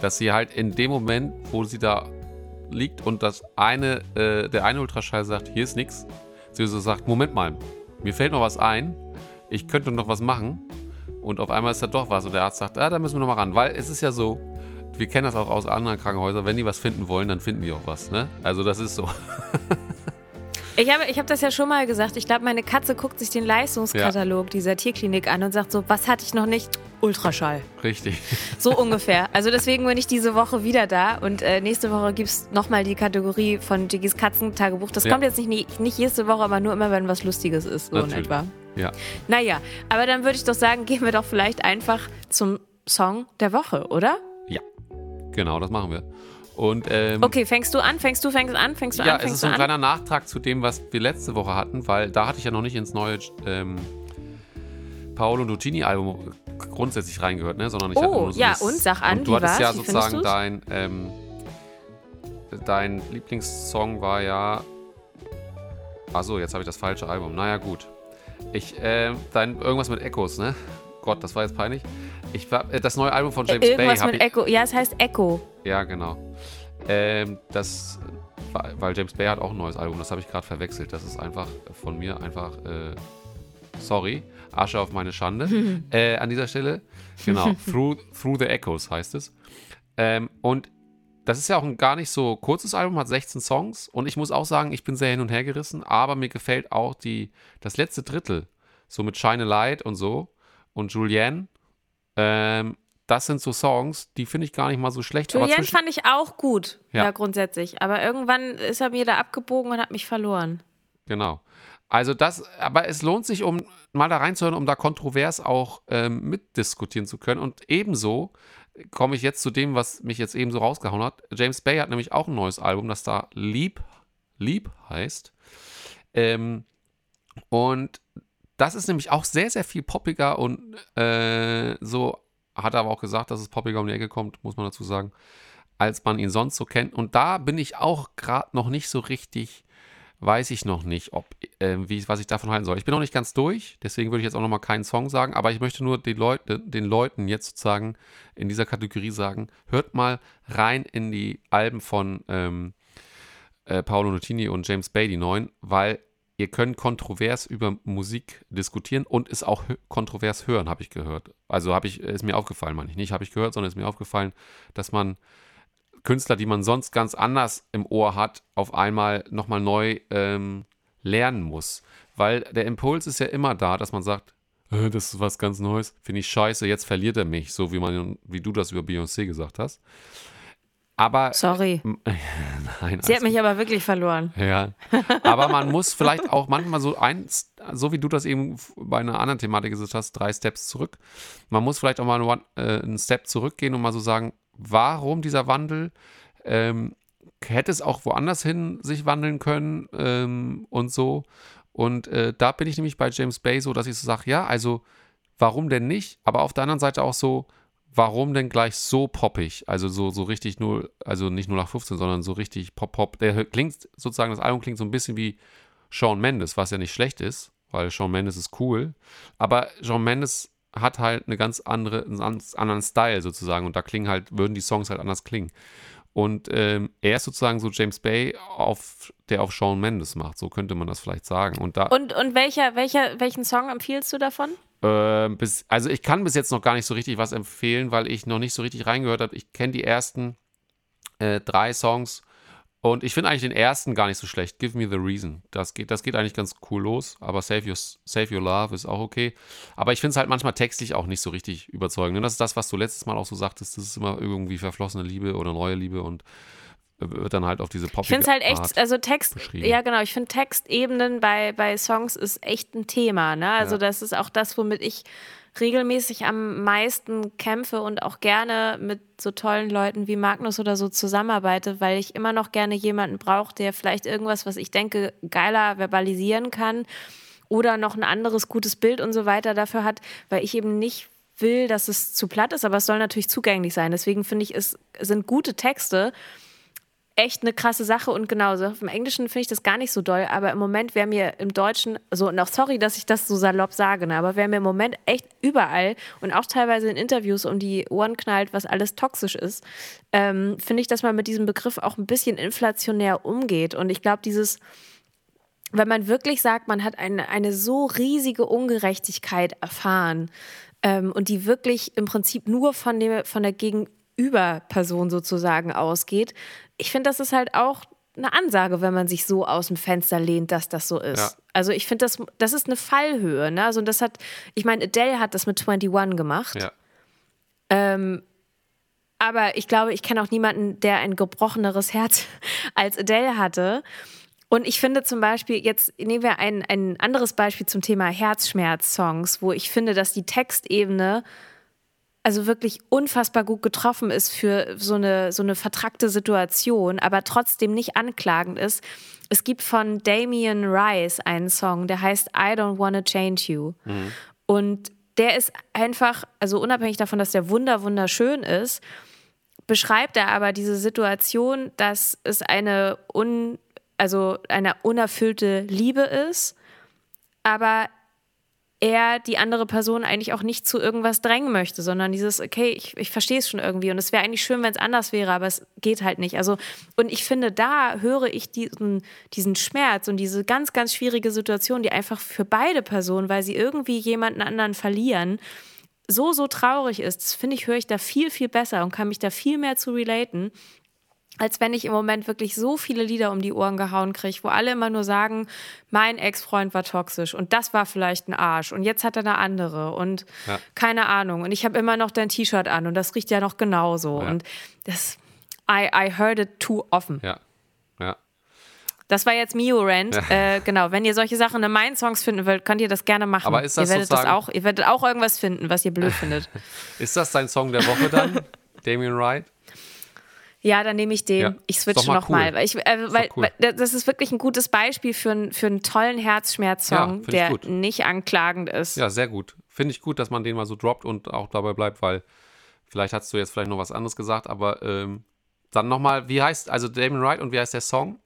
Dass sie halt in dem Moment, wo sie da liegt und der eine Ultraschall sagt, hier ist nichts, sie so sagt, Moment mal, mir fällt noch was ein, ich könnte noch was machen und auf einmal ist da doch was und der Arzt sagt, da müssen wir noch mal ran, weil es ist ja so, wir kennen das auch aus anderen Krankenhäusern, wenn die was finden wollen, dann finden die auch was, ne? Also das ist so. Ich hab das ja schon mal gesagt. Ich glaube, meine Katze guckt sich den Leistungskatalog dieser Tierklinik an und sagt so, was hatte ich noch nicht? Ultraschall. Richtig. So ungefähr. Also deswegen bin ich diese Woche wieder da und nächste Woche gibt's nochmal die Kategorie von Jiggys Katzentagebuch. Das kommt jetzt nicht jede Woche, aber nur immer, wenn was Lustiges ist, so natürlich. In etwa. Ja. Naja, aber dann würde ich doch sagen, gehen wir doch vielleicht einfach zum Song der Woche, oder? Ja, genau, das machen wir. Und, okay, fängst du an? Ja, es ist so ein kleiner Nachtrag zu dem, was wir letzte Woche hatten, weil da hatte ich ja noch nicht ins neue Paolo Nutini-Album grundsätzlich reingehört, ne? Sondern ich hatte nur so sag an, und du hattest ja sozusagen dein Lieblingssong war ja. Achso, jetzt habe ich das falsche Album. Naja, gut. Irgendwas mit Echos, ne? Gott, das war jetzt peinlich. Das neue Album von James Bay. Irgendwas mit Echo. Ja, es heißt Echo. Ja, genau. Weil James Bay hat auch ein neues Album. Das habe ich gerade verwechselt. Das ist einfach von mir sorry. Asche auf meine Schande. An dieser Stelle. Genau. Through the Echoes heißt es. Und das ist ja auch ein gar nicht so kurzes Album, hat 16 Songs. Und ich muss auch sagen, ich bin sehr hin und her gerissen. Aber mir gefällt auch das letzte Drittel. So mit Shine a Light und so. Und Julianne. Das sind so Songs, die finde ich gar nicht mal so schlecht. Julianne fand ich auch gut, ja, grundsätzlich. Aber irgendwann ist er mir da abgebogen und hat mich verloren. Genau. Also aber es lohnt sich, um mal da reinzuhören, um da kontrovers auch mitdiskutieren zu können. Und ebenso komme ich jetzt zu dem, was mich jetzt eben so rausgehauen hat. James Bay hat nämlich auch ein neues Album, das da Lieb heißt. Und das ist nämlich auch sehr, sehr viel poppiger und so hat er aber auch gesagt, dass es poppiger um die Ecke kommt, muss man dazu sagen, als man ihn sonst so kennt. Und da bin ich auch gerade noch nicht so richtig, weiß ich noch nicht, was ich davon halten soll. Ich bin noch nicht ganz durch, deswegen würde ich jetzt auch noch mal keinen Song sagen, aber ich möchte nur den Leuten jetzt sozusagen in dieser Kategorie sagen, hört mal rein in die Alben von Paolo Nutini und James Bay, die neuen, weil ihr könnt kontrovers über Musik diskutieren und es auch kontrovers hören, habe ich gehört. Also ist mir aufgefallen, meine ich. Nicht habe ich gehört, sondern ist mir aufgefallen, dass man Künstler, die man sonst ganz anders im Ohr hat, auf einmal nochmal neu lernen muss. Weil der Impuls ist ja immer da, dass man sagt, das ist was ganz Neues, finde ich scheiße, jetzt verliert er mich, so wie du das über Beyoncé gesagt hast. Aber, sorry. Nein, sie hat mich aber wirklich verloren. Ja, aber man muss vielleicht auch manchmal so wie du das eben bei einer anderen Thematik gesagt hast, 3 Steps zurück. Man muss vielleicht auch mal einen Step zurückgehen und mal so sagen, warum dieser Wandel? Hätte es auch woanders hin sich wandeln können und so. Und da bin ich nämlich bei James Bay so, dass ich so sage, ja, also warum denn nicht? Aber auf der anderen Seite auch so, warum denn gleich so poppig? Also so richtig nur, also nicht 0815, sondern so richtig Pop. Der klingt sozusagen, das Album klingt so ein bisschen wie Shawn Mendes, was ja nicht schlecht ist, weil Shawn Mendes ist cool. Aber Shawn Mendes hat halt einen ganz anderen Style sozusagen und da würden die Songs halt anders klingen. Und er ist sozusagen so James Bay, der auf Shawn Mendes macht. So könnte man das vielleicht sagen. Und welchen Song empfiehlst du davon? Also ich kann bis jetzt noch gar nicht so richtig was empfehlen, weil ich noch nicht so richtig reingehört habe. Ich kenne die ersten 3 Songs und ich finde eigentlich den ersten gar nicht so schlecht. Give Me the Reason. Das geht eigentlich ganz cool los, aber Save Your Love ist auch okay. Aber ich finde es halt manchmal textlich auch nicht so richtig überzeugend. Und das ist das, was du letztes Mal auch so sagtest, das ist immer irgendwie verflossene Liebe oder neue Liebe und wird dann halt auf diese Pop-Art. Ich finde es halt echt, also Text, ja genau, ich finde Textebenen bei Songs ist echt ein Thema, ne? Also das ist auch das, womit ich regelmäßig am meisten kämpfe und auch gerne mit so tollen Leuten wie Magnus oder so zusammenarbeite, weil ich immer noch gerne jemanden brauche, der vielleicht irgendwas, was ich denke, geiler verbalisieren kann oder noch ein anderes gutes Bild und so weiter dafür hat, weil ich eben nicht will, dass es zu platt ist, aber es soll natürlich zugänglich sein. Deswegen finde ich, es sind gute Texte echt eine krasse Sache und genauso. Im Englischen finde ich das gar nicht so doll, aber im Moment wäre mir im Deutschen, so und auch sorry, dass ich das so salopp sage, ne, aber wäre mir im Moment echt überall und auch teilweise in Interviews um die Ohren knallt, was alles toxisch ist, finde ich, dass man mit diesem Begriff auch ein bisschen inflationär umgeht und ich glaube, wenn man wirklich sagt, man hat eine so riesige Ungerechtigkeit erfahren und die wirklich im Prinzip nur von der Gegenüberperson sozusagen ausgeht, ich finde, das ist halt auch eine Ansage, wenn man sich so aus dem Fenster lehnt, dass das so ist. Ja. Also ich finde, das ist eine Fallhöhe. Ne? Also das hat, ich meine, Adele hat das mit 21 gemacht. Ja. Aber ich glaube, ich kenne auch niemanden, der ein gebrocheneres Herz als Adele hatte. Und ich finde zum Beispiel, jetzt nehmen wir ein anderes Beispiel zum Thema Herzschmerz-Songs, wo ich finde, dass die Textebene also wirklich unfassbar gut getroffen ist für so eine vertrackte Situation, aber trotzdem nicht anklagend ist. Es gibt von Damien Rice einen Song, der heißt I Don't Wanna Change You. Mhm. Und der ist einfach, also unabhängig davon, dass der wunderschön ist, beschreibt er aber diese Situation, dass es eine unerfüllte Liebe ist, aber er die andere Person eigentlich auch nicht zu irgendwas drängen möchte, sondern dieses, okay, ich verstehe es schon irgendwie und es wäre eigentlich schön, wenn es anders wäre, aber es geht halt nicht. Also, und ich finde, da höre ich diesen Schmerz und diese ganz, ganz schwierige Situation, die einfach für beide Personen, weil sie irgendwie jemanden anderen verlieren, so traurig ist. Das finde ich, höre ich da viel, viel besser und kann mich da viel mehr zu relaten, als wenn ich im Moment wirklich so viele Lieder um die Ohren gehauen kriege, wo alle immer nur sagen, mein Ex-Freund war toxisch und das war vielleicht ein Arsch und jetzt hat er eine andere und keine Ahnung und ich habe immer noch dein T-Shirt an und das riecht ja noch genauso und das, I heard it too often. Ja, ja. Das war jetzt Miu-Rant. Ja. Genau, wenn ihr solche Sachen in meinen Songs finden wollt, könnt ihr das gerne machen. Aber ist das ihr werdet auch irgendwas finden, was ihr blöd findet. Ist das dein Song der Woche dann, Damien Wright? Ja, dann nehme ich den. Ja, ich switche nochmal. Cool. Weil das ist wirklich ein gutes Beispiel für einen tollen Herzschmerz-Song, ja, der nicht anklagend ist. Ja, sehr gut. Finde ich gut, dass man den mal so droppt und auch dabei bleibt, weil vielleicht hast du jetzt vielleicht noch was anderes gesagt, aber dann nochmal, wie heißt, also Damien Wright und wie heißt der Song?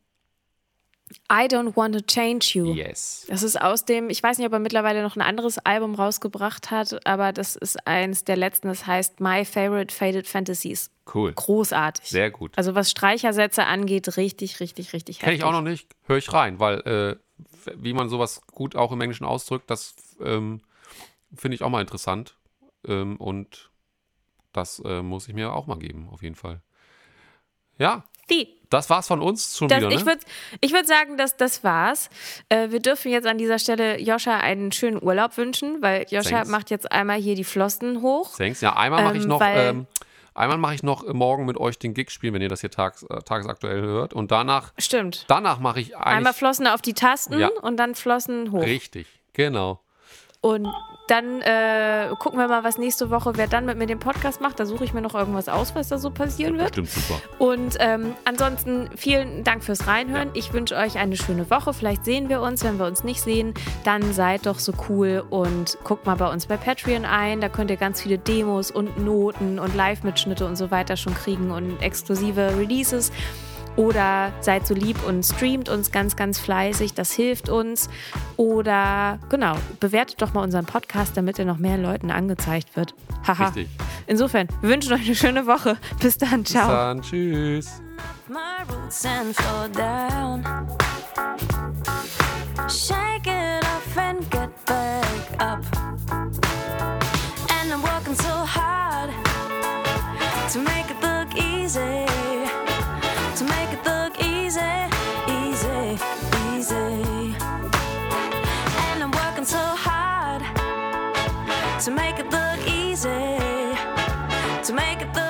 I Don't Want to Change You. Yes. Das ist aus dem, ich weiß nicht, ob er mittlerweile noch ein anderes Album rausgebracht hat, aber das ist eins der letzten, das heißt My Favorite Faded Fantasies. Cool. Großartig. Sehr gut. Also was Streichersätze angeht, richtig heftig. Kenn ich auch noch nicht, höre ich rein, weil wie man sowas gut auch im Englischen ausdrückt, das finde ich auch mal interessant und das muss ich mir auch mal geben, auf jeden Fall. Ja. Das war's von uns schon wieder, ne? Ich würde sagen, dass das war's. Wir dürfen jetzt an dieser Stelle Joscha einen schönen Urlaub wünschen, weil Joscha macht jetzt einmal hier die Flossen hoch. Thanks. Ja, einmal mache ich noch morgen mit euch den Gig spielen, wenn ihr das hier tagesaktuell hört. Und danach. Stimmt. Danach mache ich einmal Flossen auf die Tasten und dann Flossen hoch. Richtig, genau. Und dann gucken wir mal, was nächste Woche, wer dann mit mir den Podcast macht. Da suche ich mir noch irgendwas aus, was da so passieren wird. Stimmt, super. Und ansonsten vielen Dank fürs Reinhören. Ich wünsche euch eine schöne Woche. Vielleicht sehen wir uns. Wenn wir uns nicht sehen, dann seid doch so cool und guckt mal bei uns bei Patreon ein. Da könnt ihr ganz viele Demos und Noten und Live-Mitschnitte und so weiter schon kriegen und exklusive Releases. Oder seid so lieb und streamt uns ganz, ganz fleißig. Das hilft uns. Oder, genau, bewertet doch mal unseren Podcast, damit er noch mehr Leuten angezeigt wird. Haha. Richtig. Insofern, wir wünschen euch eine schöne Woche. Bis dann, ciao. Bis dann, tschüss. My roots and fall down. Shake it off and get back up. And I'm working so hard to make it look easy. To make it look easy, easy, easy. And I'm working so hard to make it look easy. To make it look